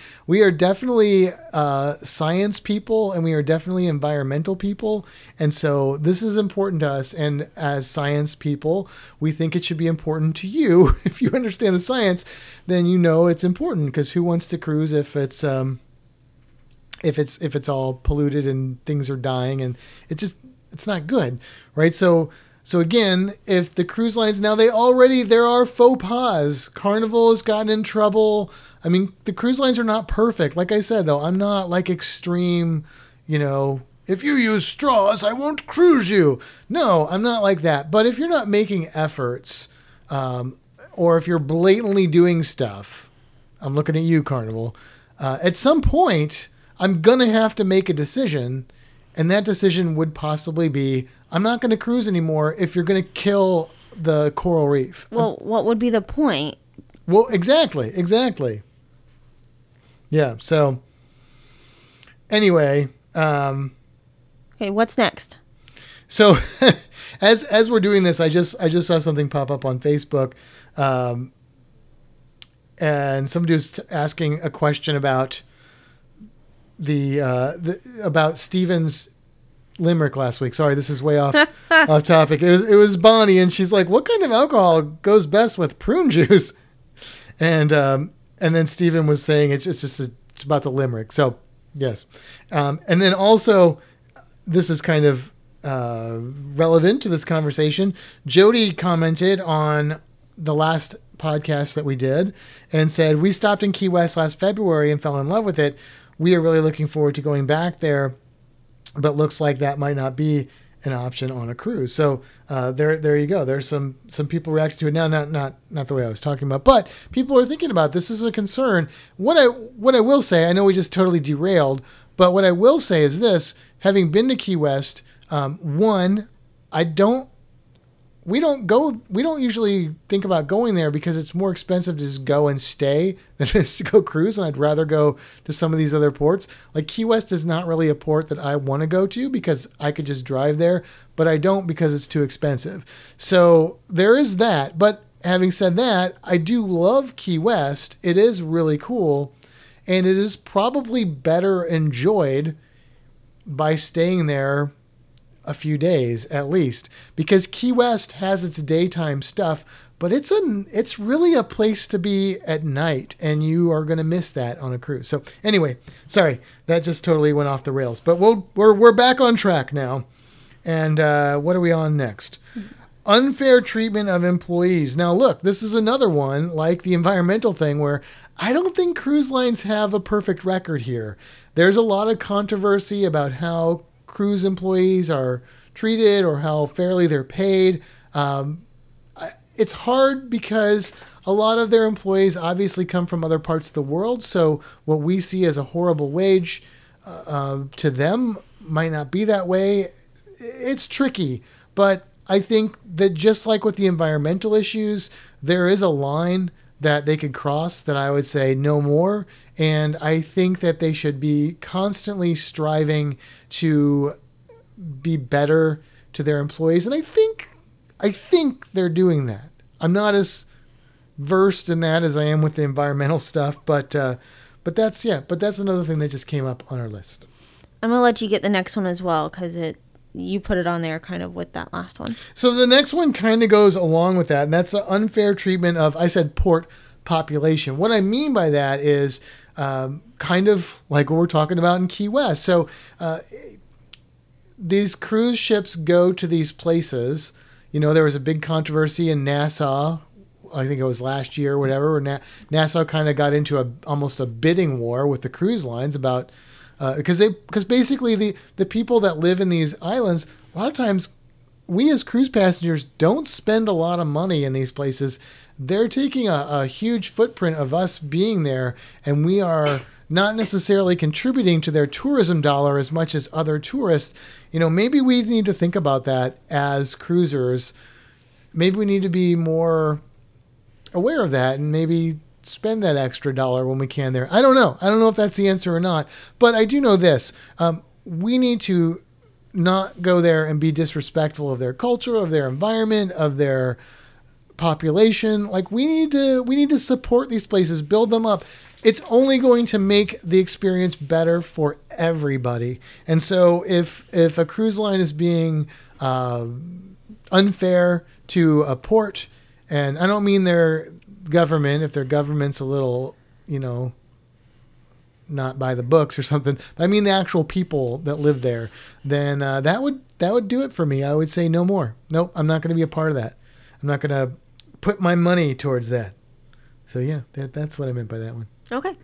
science people, and we are definitely environmental people, and so this is important to us. And as science people, we think it should be important to you. If you understand the science, then you know it's important, because who wants to cruise if it's if it's all polluted and things are dying, and it's not good, right? So again, if the cruise lines, now there are faux pas. Carnival has gotten in trouble. I mean, the cruise lines are not perfect. Like I said, though, I'm not like extreme, if you use straws, I won't cruise you. No, I'm not like that. But if you're not making efforts, or if you're blatantly doing stuff, I'm looking at you, Carnival, at some point, I'm going to have to make a decision. And that decision would possibly be, I'm not going to cruise anymore if you're going to kill the coral reef. Well, what would be the point? Well, exactly. Yeah, so anyway. Okay, what's next? So as we're doing this, I just saw something pop up on Facebook. And somebody was asking a question about about Stephen's limerick last week. Sorry, this is way off topic. It was Bonnie, and she's like, "What kind of alcohol goes best with prune juice?" And And then Stephen was saying it's about the limerick. So yes. And then also, this is kind of relevant to this conversation. Jody commented on the last podcast that we did and said, we stopped in Key West last February and fell in love with it. We are really looking forward to going back there, but looks like that might not be an option on a cruise. So there you go. There's some people reacting to it now, not the way I was talking about, but people are thinking about this. This is a concern. What I will say, I know we just totally derailed, but what I will say is this: having been to Key West, one, we don't usually think about going there because it's more expensive to just go and stay than just to go cruise. And I'd rather go to some of these other ports. Like Key West is not really a port that I want to go to because I could just drive there, but I don't because it's too expensive. So there is that. But having said that, I do love Key West. It is really cool. And it is probably better enjoyed by staying there a few days at least, because Key West has its daytime stuff, but it's really a place to be at night, and you are going to miss that on a cruise. So anyway, sorry, that just totally went off the rails, but we're back on track now. And what are we on next? Unfair treatment of employees. Now look, this is another one like the environmental thing where I don't think cruise lines have a perfect record here. There's a lot of controversy about how cruise employees are treated or how fairly they're paid. It's hard because a lot of their employees obviously come from other parts of the world. So what we see as a horrible wage to them might not be that way. It's tricky, but I think that just like with the environmental issues, there is a line that they could cross that I would say no more. And I think that they should be constantly striving to be better to their employees. And I think they're doing that. I'm not as versed in that as I am with the environmental stuff, but that's another thing that just came up on our list. I'm going to let you get the next one as well, because you put it on there kind of with that last one. So the next one kind of goes along with that, and that's the unfair treatment of, I said, port population. What I mean by that is kind of like what we're talking about in Key West. So these cruise ships go to these places. You know, there was a big controversy in Nassau, I think it was last year or whatever, where Nassau kind of got into almost a bidding war with the cruise lines about because basically the people that live in these islands, a lot of times we as cruise passengers don't spend a lot of money in these places. They're taking a huge footprint of us being there, and we are not necessarily contributing to their tourism dollar as much as other tourists. You know, maybe we need to think about that as cruisers. Maybe we need to be more aware of that and maybe spend that extra dollar when we can there. I don't know. I don't know if that's the answer or not, but I do know this. We need to not go there and be disrespectful of their culture, of their environment, of their population. Like we need to support these places, build them up. It's only going to make the experience better for everybody. And so if a cruise line is being unfair to a port, and I don't mean their government, if their government's a little, you know, not by the books or something, but I mean the actual people that live there, then that would do it for me. I would say no more. Nope, I'm not going to be a part of that. I'm not going to put my money towards that. So yeah, that's what I meant by that one. Okay.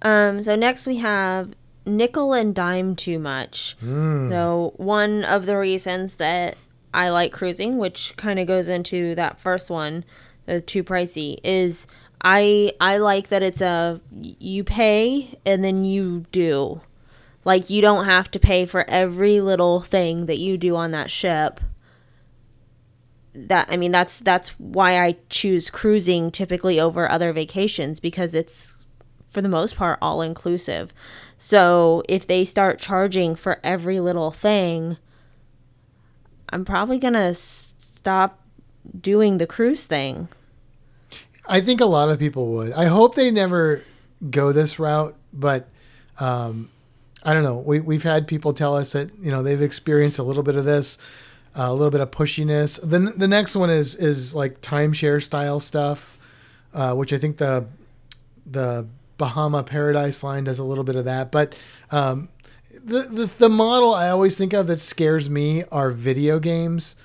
So next we have nickel and dime too much. So one of the reasons that I like cruising, which kind of goes into that first one, the too pricey, is I like that it's you pay and then you do. Like, you don't have to pay for every little thing that you do on that ship. That, I mean, that's why I choose cruising typically over other vacations, because it's, for the most part, all inclusive. So if they start charging for every little thing, I'm probably going to stop doing the cruise thing. I think a lot of people would. I hope they never go this route, but I don't know. We've had people tell us that, you know, they've experienced a little bit of this, a little bit of pushiness. The next one is like timeshare style stuff, which I think the the Bahama Paradise Line does a little bit of that. But the model I always think of that scares me are video games.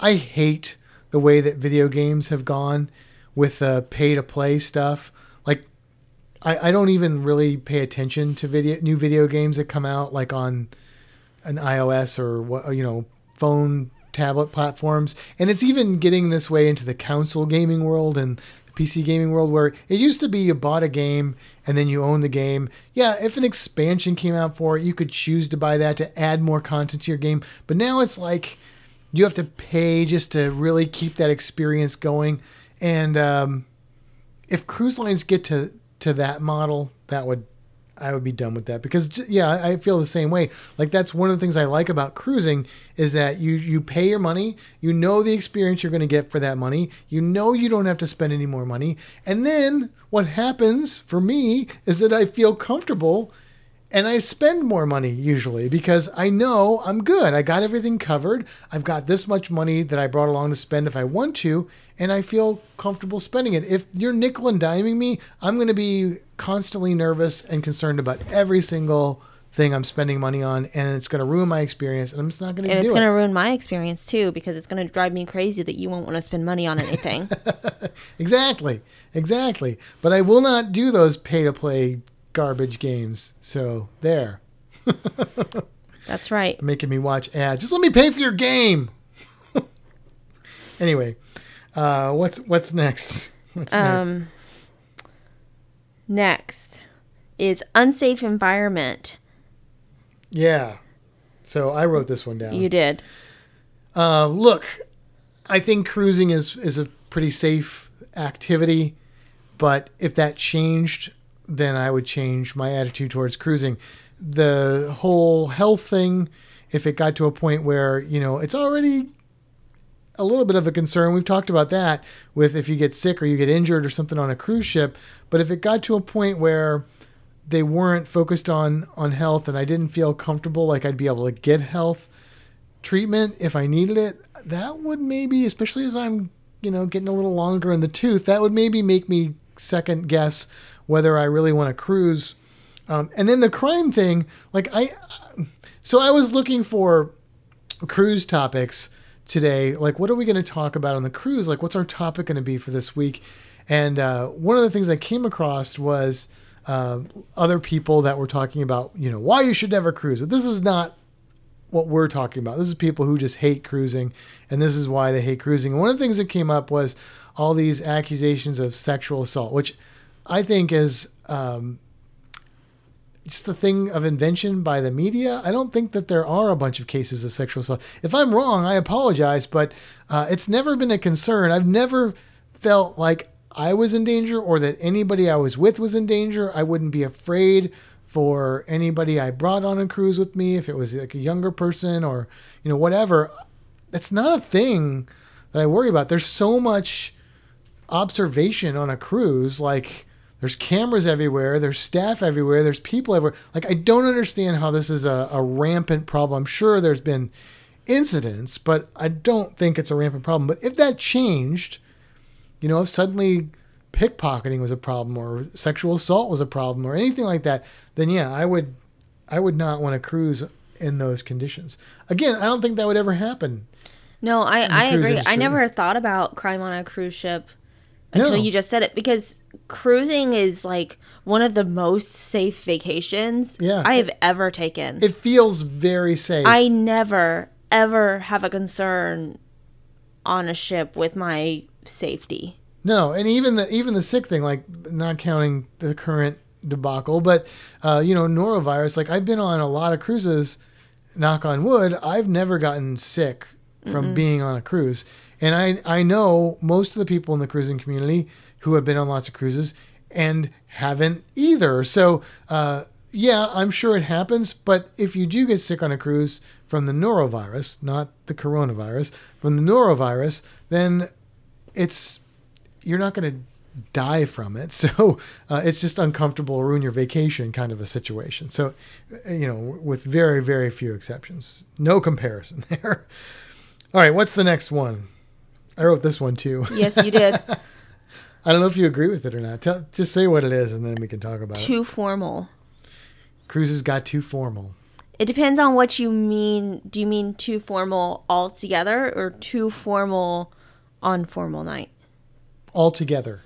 I hate the way that video games have gone with pay-to-play stuff. Like, I don't even really pay attention to new video games that come out, like on an iOS or phone, tablet platforms. And it's even getting this way into the console gaming world and the PC gaming world, where it used to be you bought a game and then you own the game. Yeah, if an expansion came out for it, you could choose to buy that to add more content to your game. But now it's like you have to pay just to really keep that experience going. And if cruise lines get to that model, I would be done with that, because I feel the same way. Like, that's one of the things I like about cruising is that you pay your money, the experience you're going to get for that money, you don't have to spend any more money. And then what happens for me is that I feel comfortable and I spend more money usually, because I know I'm good. I got everything covered. I've got this much money that I brought along to spend if I want to, and I feel comfortable spending it. If you're nickel and diming me, I'm going to be constantly nervous and concerned about every single thing I'm spending money on, and it's going to ruin my experience, and I'm just not going to do it. And it's going to ruin my experience too, because it's going to drive me crazy that you won't want to spend money on anything. Exactly. But I will not do those pay-to-play garbage games. So there. That's right. Making me watch ads. Just let me pay for your game. Anyway, what's next? Next is unsafe environment. Yeah. So I wrote this one down. You did. Look, I think cruising is a pretty safe activity, but if that changed, then I would change my attitude towards cruising. The whole health thing, if it got to a point where, it's already a little bit of a concern. We've talked about that with if you get sick or you get injured or something on a cruise ship. But if it got to a point where they weren't focused on health and I didn't feel comfortable, like I'd be able to get health treatment if I needed it, that would maybe, especially as I'm, getting a little longer in the tooth, that would maybe make me second guess whether I really want to cruise. And then the crime thing, so I was looking for cruise topics today. Like, what are we going to talk about on the cruise? Like, what's our topic going to be for this week? And one of the things I came across was other people that were talking about, why you should never cruise. But this is not what we're talking about. This is people who just hate cruising, and this is why they hate cruising. And one of the things that came up was all these accusations of sexual assault, which I think is just a thing of invention by the media. I don't think that there are a bunch of cases of sexual assault. If I'm wrong, I apologize, but it's never been a concern. I've never felt like I was in danger or that anybody I was with was in danger. I wouldn't be afraid for anybody I brought on a cruise with me, if it was like a younger person or, whatever. It's not a thing that I worry about. There's so much observation on a cruise, like, there's cameras everywhere. There's staff everywhere. There's people everywhere. Like, I don't understand how this is a rampant problem. I'm sure there's been incidents, but I don't think it's a rampant problem. But if that changed, if suddenly pickpocketing was a problem or sexual assault was a problem or anything like that, then yeah, I would not want to cruise in those conditions. Again, I don't think that would ever happen. No, I agree. Industry. I never thought about crime on a cruise ship until you just said it, because cruising is like one of the most safe vacations I have ever taken. It feels very safe. I never, ever have a concern on a ship with my safety. No, and even the sick thing, like, not counting the current debacle, but, norovirus, like, I've been on a lot of cruises, knock on wood, I've never gotten sick from being on a cruise. And I know most of the people in the cruising community who have been on lots of cruises and haven't either. So, I'm sure it happens. But if you do get sick on a cruise from the norovirus, not the coronavirus, from the norovirus, then you're not going to die from it. So it's just uncomfortable, ruin your vacation kind of a situation. So, with very, very few exceptions, no comparison there. All right, what's the next one? I wrote this one too. Yes, you did. I don't know if you agree with it or not. Just say what it is, and then we can talk about it. Too formal. Cruises got too formal. It depends on what you mean. Do you mean too formal altogether or too formal on formal night? Altogether.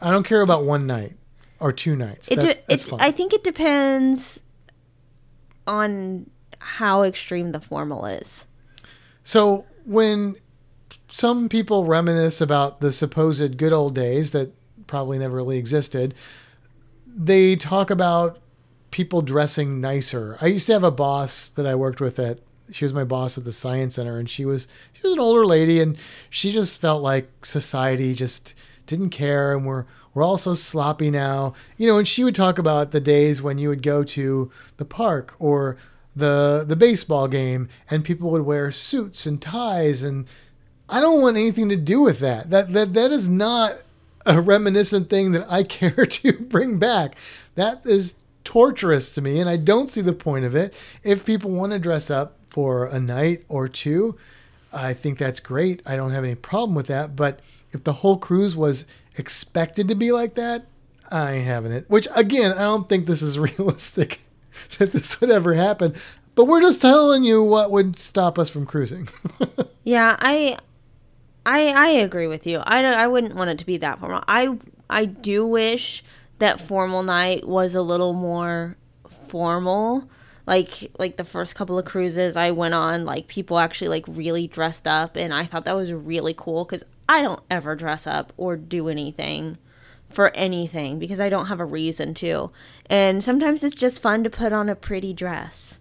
I don't care about one night or two nights. That's fine. I think it depends on how extreme the formal is. So when some people reminisce about the supposed good old days that probably never really existed, they talk about people dressing nicer. I used to have a boss that I worked with at, she was my boss at the Science Center, and she was an older lady, and she just felt like society just didn't care, and we're all so sloppy now. You know, and she would talk about the days when you would go to the park or the baseball game, and people would wear suits and ties, and I don't want anything to do with that. That is not a reminiscent thing that I care to bring back. That is torturous to me, and I don't see the point of it. If people want to dress up for a night or two, I think that's great. I don't have any problem with that. But if the whole cruise was expected to be like that, I ain't having it. Which, again, I don't think this is realistic that this would ever happen. But we're just telling you what would stop us from cruising. Yeah, I agree with you. I wouldn't want it to be that formal. I do wish that formal night was a little more formal. Like the first couple of cruises I went on, like people actually like really dressed up, and I thought that was really cool because I don't ever dress up or do anything for anything because I don't have a reason to. And sometimes it's just fun to put on a pretty dress.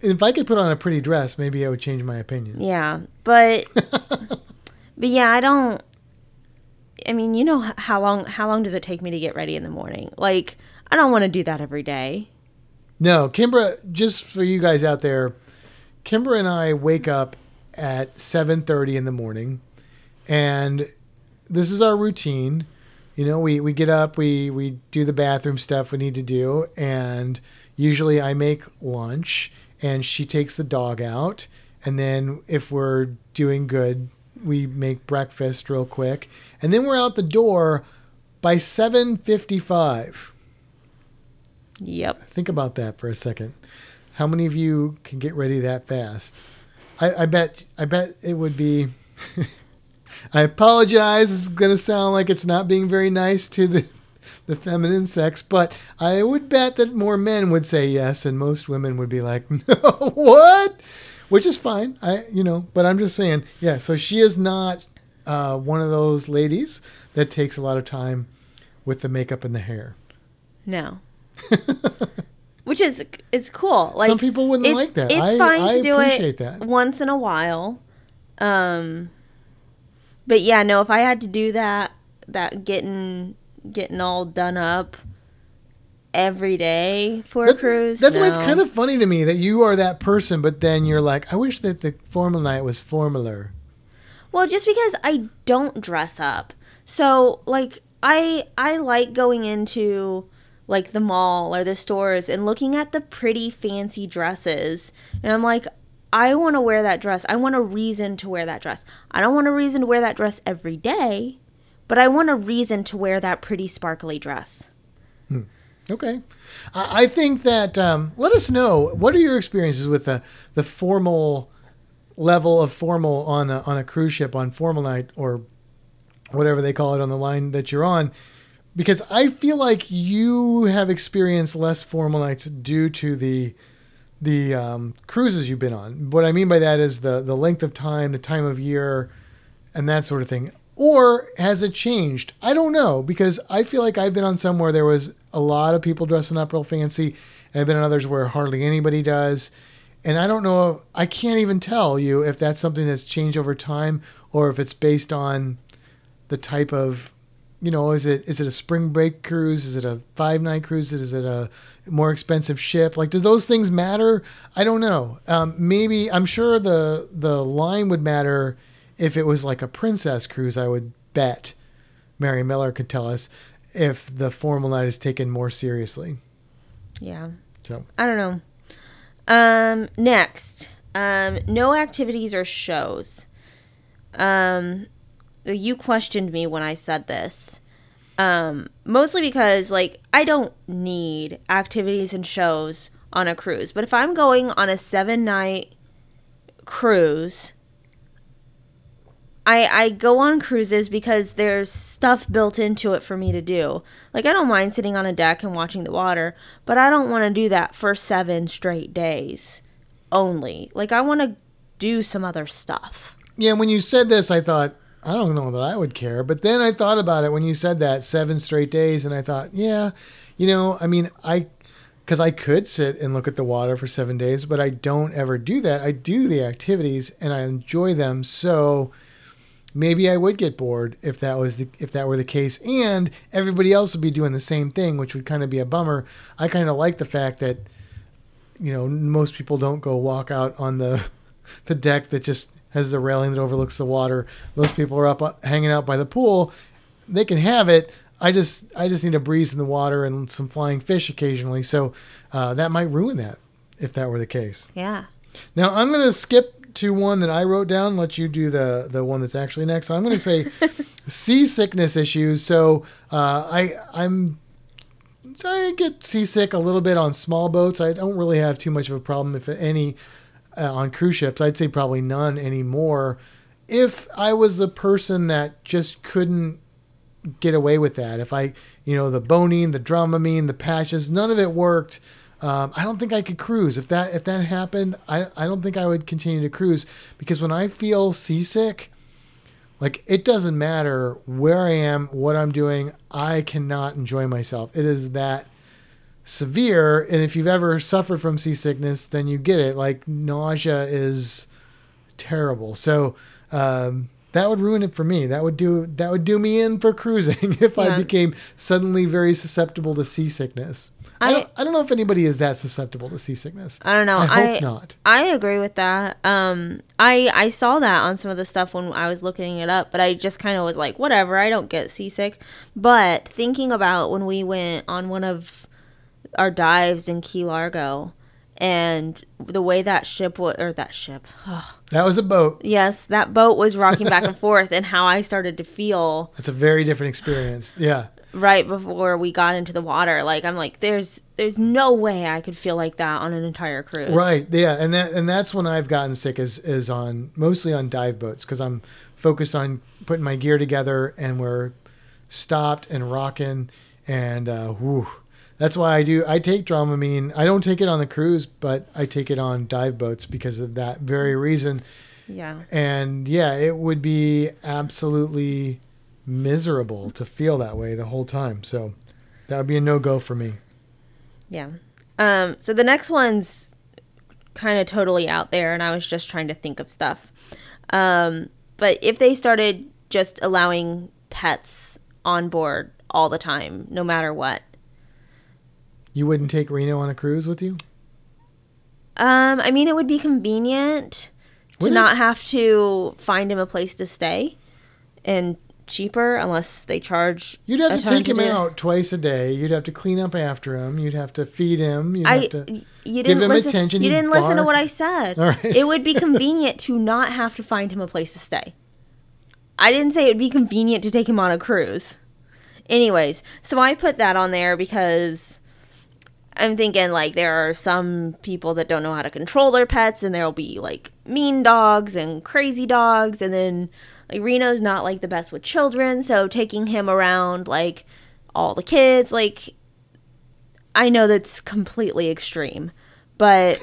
If I could put on a pretty dress, maybe I would change my opinion. Yeah, but but yeah, I don't. I mean, you know how long does it take me to get ready in the morning? Like, I don't want to do that every day. No, Kimbra. Just for you guys out there, Kimbra and I wake up at 7:30 in the morning, and this is our routine. You know, we get up, we do the bathroom stuff we need to do, and usually I make lunch. And she takes the dog out. And then if we're doing good, we make breakfast real quick. And then we're out the door by 7:55. Yep. Think about that for a second. How many of you can get ready that fast? I bet it would be... I apologize. It's going to sound like it's not being very nice to the feminine sex, but I would bet that more men would say yes, and most women would be like, no, what? Which is fine, but I'm just saying, yeah, so she is not one of those ladies that takes a lot of time with the makeup and the hair. No. Which is cool. Like, some people wouldn't like that. It's fine to do it once in a while. But yeah, no, if I had to do that getting all done up every day for a cruise. That's why it's kind of funny to me that you are that person, but then you're like, I wish that the formal night was formaler. Well, just because I don't dress up. So, like, I like going into, like, the mall or the stores and looking at the pretty fancy dresses. And I'm like, I want to wear that dress. I want a reason to wear that dress. I don't want a reason to wear that dress every day. But I want a reason to wear that pretty sparkly dress. Okay. I think that, let us know, what are your experiences with the formal level of formal on a cruise ship, on formal night, or whatever they call it on the line that you're on? Because I feel like you have experienced less formal nights due to the cruises you've been on. What I mean by that is the length of time, the time of year, and that sort of thing. Or has it changed? I don't know, because I feel like I've been on some where there was a lot of people dressing up real fancy, and I've been on others where hardly anybody does. And I don't know, I can't even tell you if that's something that's changed over time or if it's based on the type of, you know, is it a spring break cruise? Is it a 5-night cruise? Is it a more expensive ship? Like, do those things matter? I don't know. Maybe, I'm sure the line would matter. If it was like a princess cruise, I would bet Mary Miller could tell us if the formal night is taken more seriously. Yeah. So I don't know. Next, no activities or shows. You questioned me when I said this. Mostly because, like, I don't need activities and shows on a cruise. But if I'm going on a 7-night cruise, I go on cruises because there's stuff built into it for me to do. Like, I don't mind sitting on a deck and watching the water, but I don't want to do that for 7 straight days only. Like, I want to do some other stuff. Yeah, when you said this, I thought, I don't know that I would care. But then I thought about it when you said that, 7 straight days. And I thought, yeah, you know, I mean, because I could sit and look at the water for 7 days, but I don't ever do that. I do the activities and I enjoy them. So maybe I would get bored if that was if that were the case. And everybody else would be doing the same thing, which would kind of be a bummer. I kind of like the fact that, you know, most people don't go walk out on the deck that just has the railing that overlooks the water. Most people are up hanging out by the pool. They can have it. I just need a breeze in the water and some flying fish occasionally. So that might ruin that if that were the case. Yeah. Now I'm going to skip to one that I wrote down. Let you do the one that's actually next. I'm going to say seasickness issues. So I get seasick a little bit on small boats. I don't really have too much of a problem, if any. On cruise ships, I'd say probably none anymore. If I was a person that just couldn't get away with that, if I, you know, the boning, the Dramamine, the patches, none of it worked. I don't think I could cruise. If that happened, I don't think I would continue to cruise, because when I feel seasick, like, it doesn't matter where I am, what I'm doing, I cannot enjoy myself. It is that severe. And if you've ever suffered from seasickness, then you get it. Like, nausea is terrible. So that would ruin it for me. That would do me in for cruising if I became suddenly very susceptible to seasickness. I don't know if anybody is that susceptible to seasickness. I don't know. I hope not. I agree with that. I saw that on some of the stuff when I was looking it up, but I just kind of was like, whatever, I don't get seasick. But thinking about when we went on one of our dives in Key Largo, and the way that was a boat. Yes, that boat was rocking back and forth, and how I started to feel. That's a very different experience. Yeah. Right before we got into the water, like, I'm like, there's no way I could feel like that on an entire cruise. Right. Yeah, and that's when I've gotten sick is on mostly on dive boats, because I'm focused on putting my gear together, and we're stopped and rocking, and whew. That's why I take Dramamine. I don't take it on the cruise, but I take it on dive boats because of that very reason. Yeah. And yeah, it would be absolutely miserable to feel that way the whole time. So that would be a no-go for me. Yeah. So the next one's kind of totally out there, and I was just trying to think of stuff. But if they started just allowing pets on board all the time, no matter what. You wouldn't take Reno on a cruise with you? I mean, it would be convenient to not have to find him a place to stay, and cheaper, unless they charge. You'd have to take him out twice a day. You'd have to clean up after him. You'd have to feed him. You'd have to give him attention. You didn't listen to what I said. All right. It would be convenient to not have to find him a place to stay. I didn't say it would be convenient to take him on a cruise. Anyways, so I put that on there because I'm thinking, like, there are some people that don't know how to control their pets, and there'll be, like, mean dogs and crazy dogs, and then, like, Reno's not, like, the best with children, so taking him around, like, all the kids, like, I know that's completely extreme, but,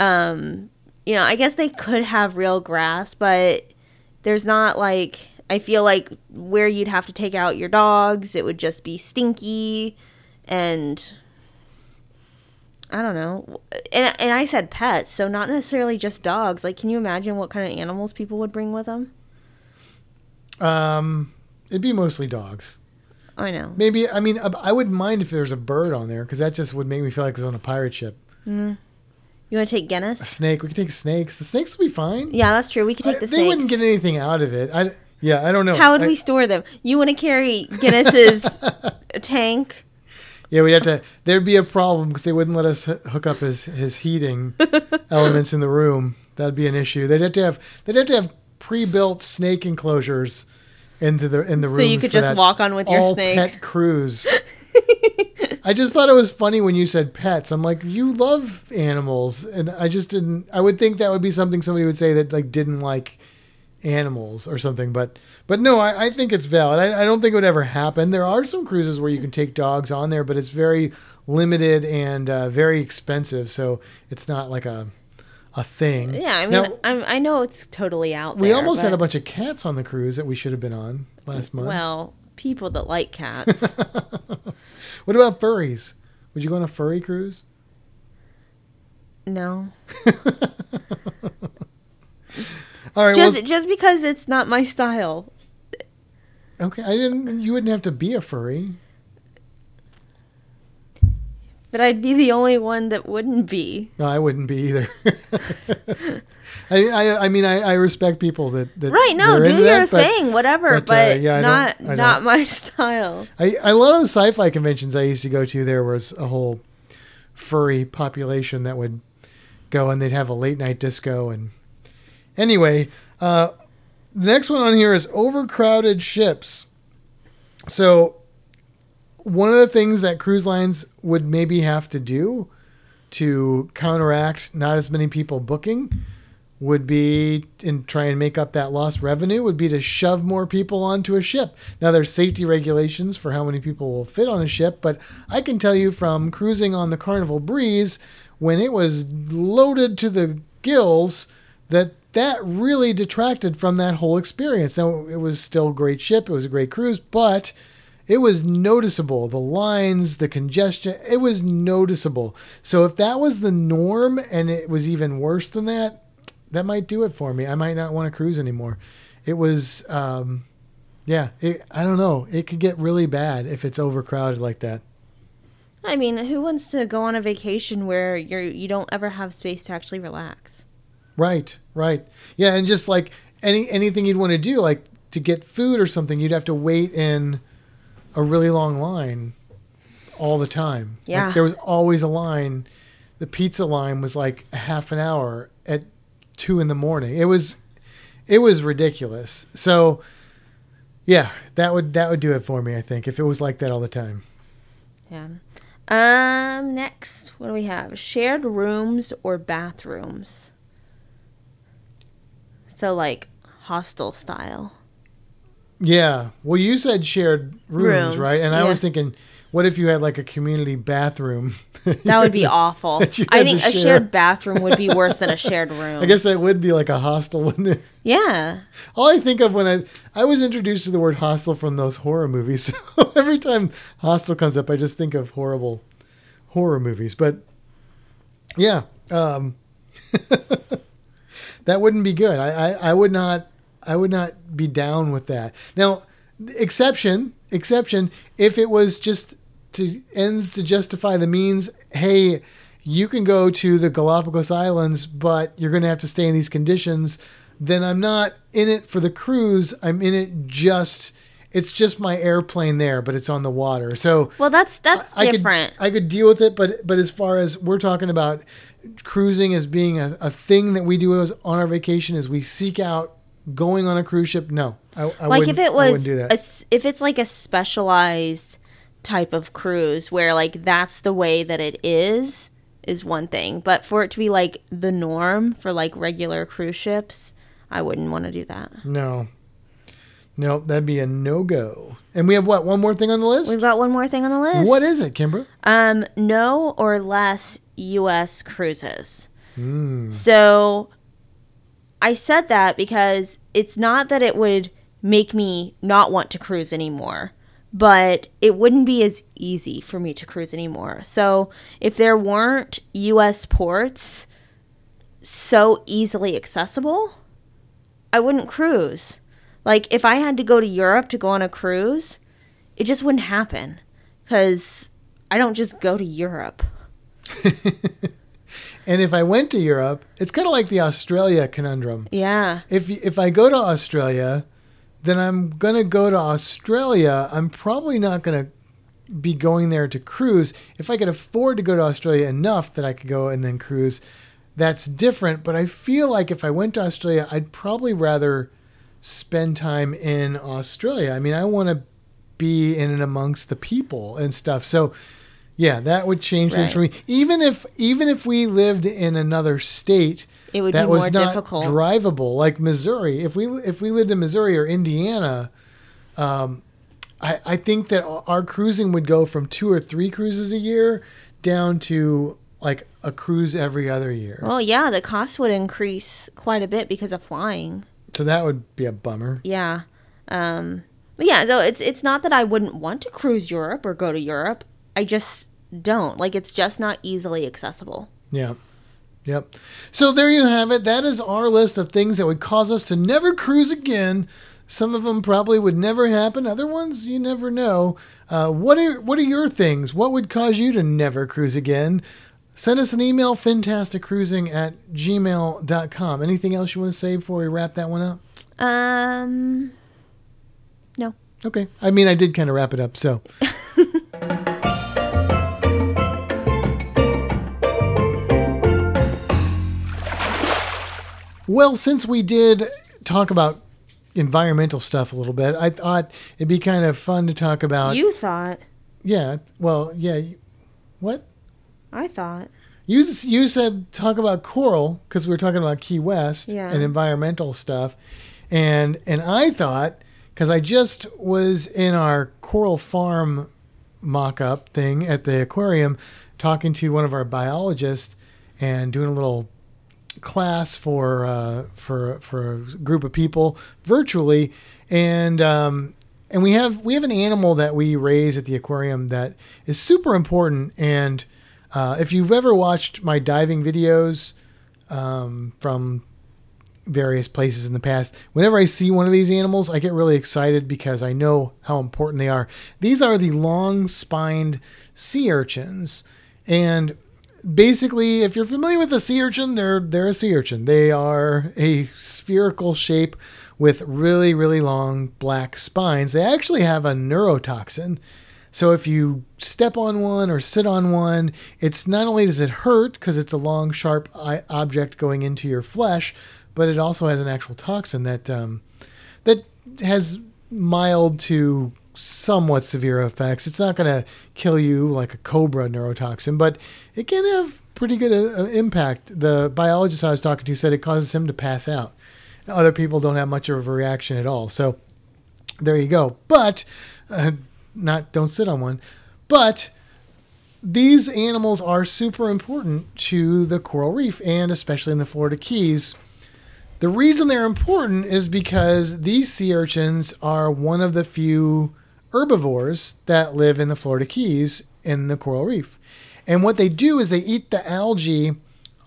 you know, I guess they could have real grass, but there's not, like, I feel like where you'd have to take out your dogs, it would just be stinky. And I don't know. And I said pets, so not necessarily just dogs. Like, can you imagine what kind of animals people would bring with them? It'd be mostly dogs. I know. Maybe, I mean, I wouldn't mind if there was a bird on there, because that just would make me feel like it's on a pirate ship. Mm. You want to take Guinness? A snake. We could take snakes. The snakes would be fine. Yeah, that's true. We could take the snakes. They wouldn't get anything out of it. Yeah, I don't know. How would we store them? You want to carry Guinness's tank? Yeah, we'd have to. There'd be a problem because they wouldn't let us hook up his heating elements in the room. That'd be an issue. They'd have to have pre-built snake enclosures in the room. So you could just walk on with your snake. All pet cruise. I just thought it was funny when you said pets. I'm like, you love animals, and I just didn't. I would think that would be something somebody would say that didn't like animals or something, but no, I think it's valid. I don't think it would ever happen. There are some cruises where you can take dogs on there, but it's very limited and very expensive, so it's not like a thing. Yeah, I mean, now, I know it's totally out there. We almost had a bunch of cats on the cruise that we should have been on last month. Well, people that like cats. What about furries? Would you go on a furry cruise? No. All right, just because it's not my style. Okay, you wouldn't have to be a furry. But I'd be the only one that wouldn't be. No, I wouldn't be either. I mean, I respect people that right. No, do your thing, whatever. But yeah, not my style. A lot of the sci-fi conventions I used to go to, there was a whole furry population that would go, and they'd have a late night disco. And anyway, the next one on here is overcrowded ships. So one of the things that cruise lines would maybe have to do to counteract not as many people booking would be, and try and make up that lost revenue, would be to shove more people onto a ship. Now, there's safety regulations for how many people will fit on a ship, but I can tell you from cruising on the Carnival Breeze, when it was loaded to the gills, that really detracted from that whole experience. Now, it was still a great ship. It was a great cruise, but it was noticeable. The lines, the congestion, it was noticeable. So if that was the norm and it was even worse than that, that might do it for me. I might not want to cruise anymore. It was, I don't know. It could get really bad if it's overcrowded like that. I mean, who wants to go on a vacation where you don't ever have space to actually relax? Right. Yeah, and just like anything you'd want to do, like to get food or something, you'd have to wait in a really long line all the time. Yeah. Like there was always a line. The pizza line was like a half an hour at 2 a.m. It was ridiculous. So yeah, that would do it for me, I think, if it was like that all the time. Yeah. Next, what do we have? Shared rooms or bathrooms. So like hostel style. Yeah. Well, you said shared rooms. Right? And I was thinking, what if you had like a community bathroom? That would be awful. I think a shared bathroom would be worse than a shared room. I guess that would be like a hostel, wouldn't it? Yeah. All I think of when I was introduced to the word hostel from those horror movies. So every time hostel comes up, I just think of horrible horror movies. But yeah, that wouldn't be good. I would not be down with that. Now, exception, if it was just to ends to justify the means, hey, you can go to the Galapagos Islands, but you're going to have to stay in these conditions, then I'm not in it for the cruise. I'm in it it's just my airplane there, but it's on the water. So well, that's different. I could deal with it, but as far as we're talking about cruising as being a thing that we do on our vacation is we seek out going on a cruise ship, no. I wouldn't do that. If it's like a specialized type of cruise where like that's the way that it is one thing. But for it to be like the norm for like regular cruise ships, I wouldn't want to do that. No, that'd be a no-go. And we have what, one more thing on the list? We've got one more thing on the list. What is it, Kimbra? No or less U.S. cruises. Mm. So I said that because it's not that it would make me not want to cruise anymore, but it wouldn't be as easy for me to cruise anymore. So if there weren't U.S. ports so easily accessible, I wouldn't cruise. Like if I had to go to Europe to go on a cruise, it just wouldn't happen because I don't just go to Europe. And if I went to Europe, it's kind of like the Australia conundrum. Yeah. If I go to Australia, then I'm going to go to Australia. I'm probably not going to be going there to cruise. If I could afford to go to Australia enough that I could go and then cruise, that's different. But I feel like if I went to Australia, I'd probably rather spend time in Australia. I mean, I want to be in and amongst the people and stuff. So yeah, that would change things for me. Even if we lived in another state, it would that be was more not difficult. Drivable, like Missouri. If we lived in Missouri or Indiana, I think that our cruising would go from 2 or 3 cruises a year down to like a cruise every other year. Well, yeah, the cost would increase quite a bit because of flying. So that would be a bummer. Yeah. But yeah, so it's not that I wouldn't want to cruise Europe or go to Europe. I just don't. Like, it's just not easily accessible. Yeah. Yep. So there you have it. That is our list of things that would cause us to never cruise again. Some of them probably would never happen. Other ones, you never know. What are your things? What would cause you to never cruise again? Send us an email, fantasticcruising@gmail.com. Anything else you want to say before we wrap that one up? No. Okay. I mean, I did kind of wrap it up, so... Well, since we did talk about environmental stuff a little bit, I thought it'd be kind of fun to talk about... You thought. Yeah. Well, yeah. What? I thought. You said talk about coral, because we were talking about Key West and environmental stuff. And I thought, because I just was in our coral farm mock-up thing at the aquarium, talking to one of our biologists and doing a little... class for a group of people virtually, and we have an animal that we raise at the aquarium that is super important. And if you've ever watched my diving videos from various places in the past, whenever I see one of these animals, I get really excited because I know how important they are. These are the long-spined sea urchins, and basically, if you're familiar with a sea urchin, they're a sea urchin. They are a spherical shape with really, really long black spines. They actually have a neurotoxin. So if you step on one or sit on one, it's not only does it hurt because it's a long, sharp object going into your flesh, but it also has an actual toxin that has mild to somewhat severe effects. It's not going to kill you like a cobra neurotoxin, but it can have pretty good impact. The biologist I was talking to said it causes him to pass out. Other people don't have much of a reaction at all. So there you go. But don't sit on one. But these animals are super important to the coral reef, and especially in the Florida Keys. The reason they're important is because these sea urchins are one of the few herbivores that live in the Florida Keys in the coral reef. And what they do is they eat the algae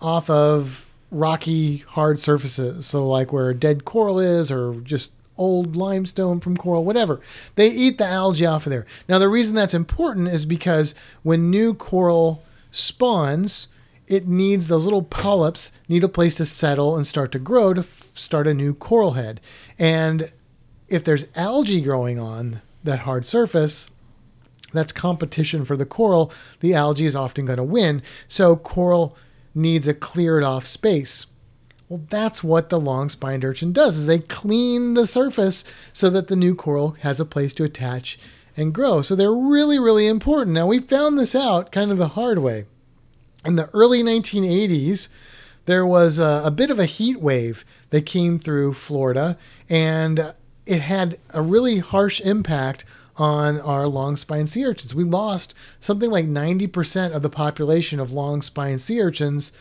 off of rocky, hard surfaces. So like where dead coral is or just old limestone from coral, whatever. They eat the algae off of there. Now, the reason that's important is because when new coral spawns, it needs those little polyps need a place to settle and start to grow to start a new coral head. And if there's algae growing on that hard surface, that's competition for the coral. The algae is often going to win. So coral needs a cleared off space. Well, that's what the long-spined urchin does, is they clean the surface so that the new coral has a place to attach and grow. So they're really, really important. Now, we found this out kind of the hard way. In the early 1980s, there was a bit of a heat wave that came through Florida, and it had a really harsh impact on our long-spined sea urchins. We lost something like 90% of the population of long-spined sea urchins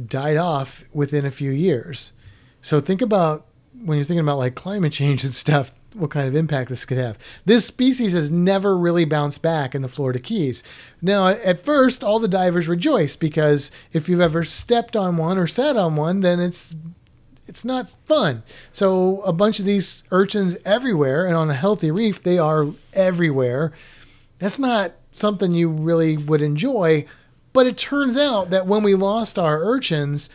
died off within a few years. So think about, when you're thinking about like climate change and stuff, what kind of impact this could have. This species has never really bounced back in the Florida Keys. Now, at first, all the divers rejoice because if you've ever stepped on one or sat on one, then it's not fun. So a bunch of these urchins everywhere, and on a healthy reef, they are everywhere. That's not something you really would enjoy, but it turns out that when we lost our urchins,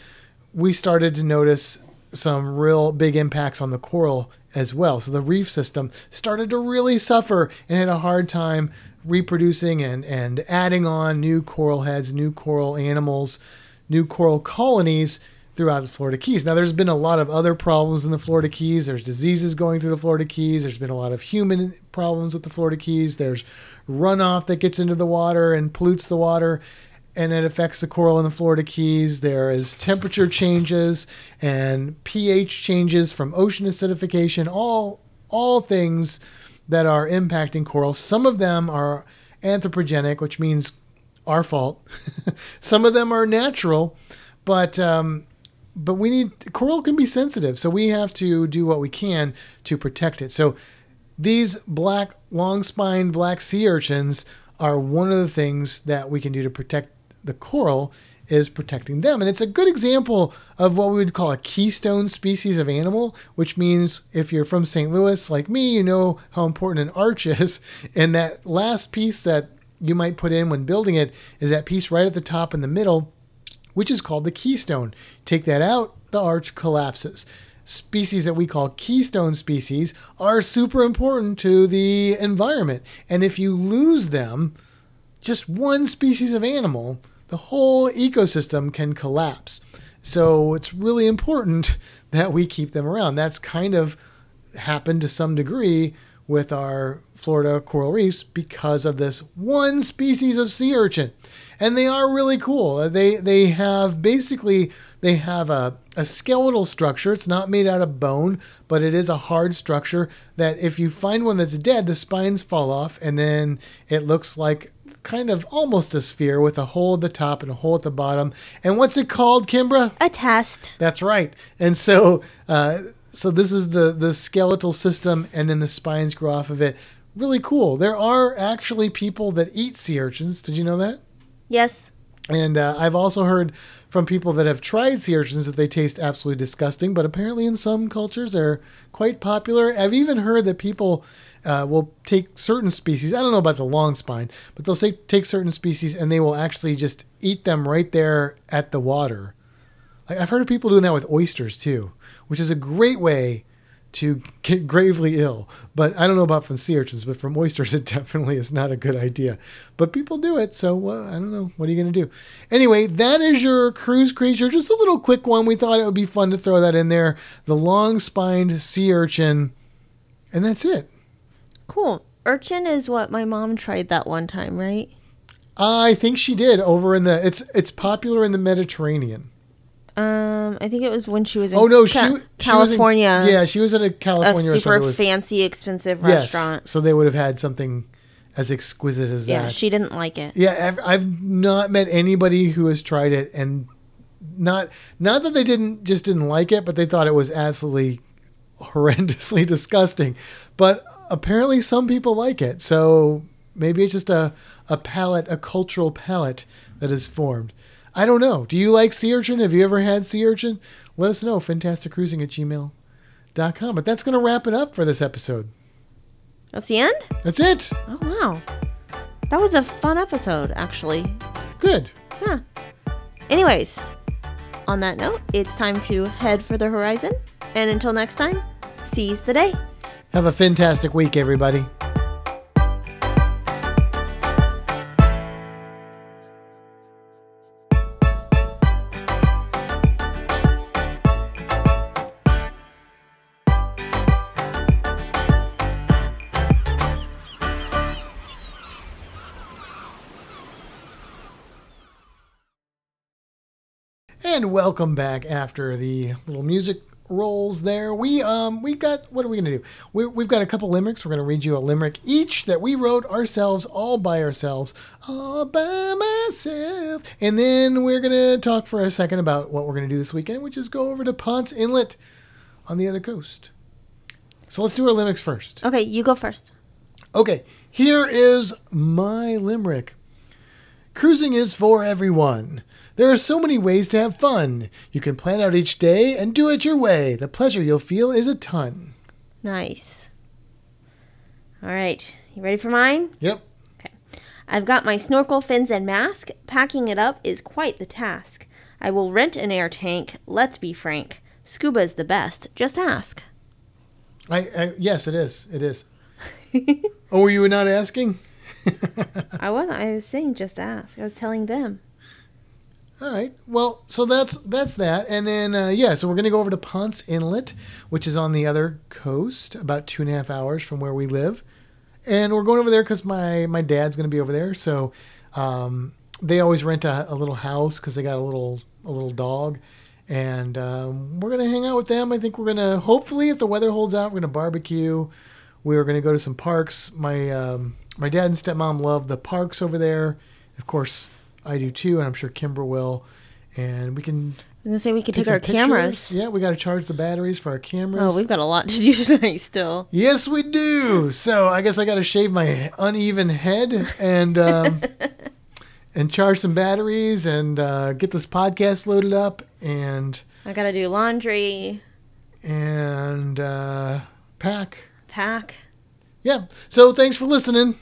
we started to notice some real big impacts on the coral as well. So the reef system started to really suffer and had a hard time reproducing and adding on new coral heads, new coral animals, new coral colonies throughout the Florida Keys. Now, there's been a lot of other problems in the Florida Keys. There's diseases going through the Florida Keys. There's been a lot of human problems with the Florida Keys. There's runoff that gets into the water and pollutes the water, and it affects the coral in the Florida Keys. There is temperature changes and pH changes from ocean acidification, all things that are impacting coral. Some of them are anthropogenic, which means our fault. Some of them are natural, but we need, coral can be sensitive, so we have to do what we can to protect it. So these black, long-spined black sea urchins are one of the things that we can do to protect the coral, is protecting them. And it's a good example of what we would call a keystone species of animal, which means if you're from St. Louis, like me, you know how important an arch is. And that last piece that you might put in when building it is that piece right at the top in the middle, which is called the keystone. Take that out, the arch collapses. Species that we call keystone species are super important to the environment. And if you lose them, just one species of animal, the whole ecosystem can collapse. So it's really important that we keep them around. That's kind of happened to some degree with our Florida coral reefs because of this one species of sea urchin. And they are really cool. They have basically, they have a skeletal structure. It's not made out of bone, but it is a hard structure that if you find one that's dead, the spines fall off, and then it looks like kind of almost a sphere with a hole at the top and a hole at the bottom. And what's it called, Kimbra? A test. That's right. And so this is the skeletal system, and then the spines grow off of it. Really cool. There are actually people that eat sea urchins. Did you know that? Yes. And I've also heard from people that have tried sea urchins that they taste absolutely disgusting, but apparently in some cultures they're quite popular. I've even heard that people will take certain species, I don't know about the long spine, but they'll take certain species and they will actually just eat them right there at the water. I've heard of people doing that with oysters too, which is a great way to get gravely ill. But I don't know about from sea urchins, but from oysters, it definitely is not a good idea. But people do it, so I don't know. What are you going to do? Anyway, that is your cruise creature. Just a little quick one. We thought it would be fun to throw that in there. The long-spined sea urchin. And that's it. Cool. Urchin is what my mom tried that one time, right? I think she did over in the... It's popular in the Mediterranean. I think it was when she was in California. She was in, she was at a California restaurant. A super fancy, expensive restaurant. Yes, so they would have had something as exquisite as that. Yeah, she didn't like it. Yeah, I've not met anybody who has tried it, and not that they didn't like it, but they thought it was absolutely horrendously disgusting. But apparently some people like it, so maybe it's just a palate, a cultural palate that is formed. I don't know. Do you like sea urchin? Have you ever had sea urchin? Let us know. fantasticcruising@gmail.com. But that's going to wrap it up for this episode. That's the end? That's it. Oh, wow. That was a fun episode, actually. Good. Yeah. Anyways, on that note, it's time to head for the horizon. And until next time, seize the day. Have a fantastic week, everybody. And welcome back after the little music rolls there. We've got, what are we going to do? We've got a couple limericks. We're going to read you a limerick each that we wrote ourselves, all by myself. And then we're going to talk for a second about what we're going to do this weekend, which is go over to Ponce Inlet on the other coast. So let's do our limericks first. Okay, you go first. Okay, here is my limerick. Cruising is for everyone. There are so many ways to have fun. You can plan out each day and do it your way. The pleasure you'll feel is a ton. Nice. All right. You ready for mine? Yep. Okay. I've got my snorkel, fins, and mask. Packing it up is quite the task. I will rent an air tank. Let's be frank. Scuba's the best. Just ask. Yes, it is. It is. Oh, were you not asking? I wasn't. I was saying just ask. I was telling them. All right. Well, so that's that. And then, so we're going to go over to Ponce Inlet, which is on the other coast, about 2.5 hours from where we live. And we're going over there because my dad's going to be over there. So they always rent a little house because they got a little dog. And we're going to hang out with them. I think we're going to, hopefully, if the weather holds out, we're going to barbecue. We're going to go to some parks. My dad and stepmom love the parks over there. Of course, I do too, and I'm sure Kimber will. And we can. I was gonna say we could take our cameras. Yeah, we got to charge the batteries for our cameras. Oh, we've got a lot to do tonight still. Yes, we do. So I guess I got to shave my uneven head and and charge some batteries and get this podcast loaded up. And I got to do laundry and pack. Yeah. So thanks for listening.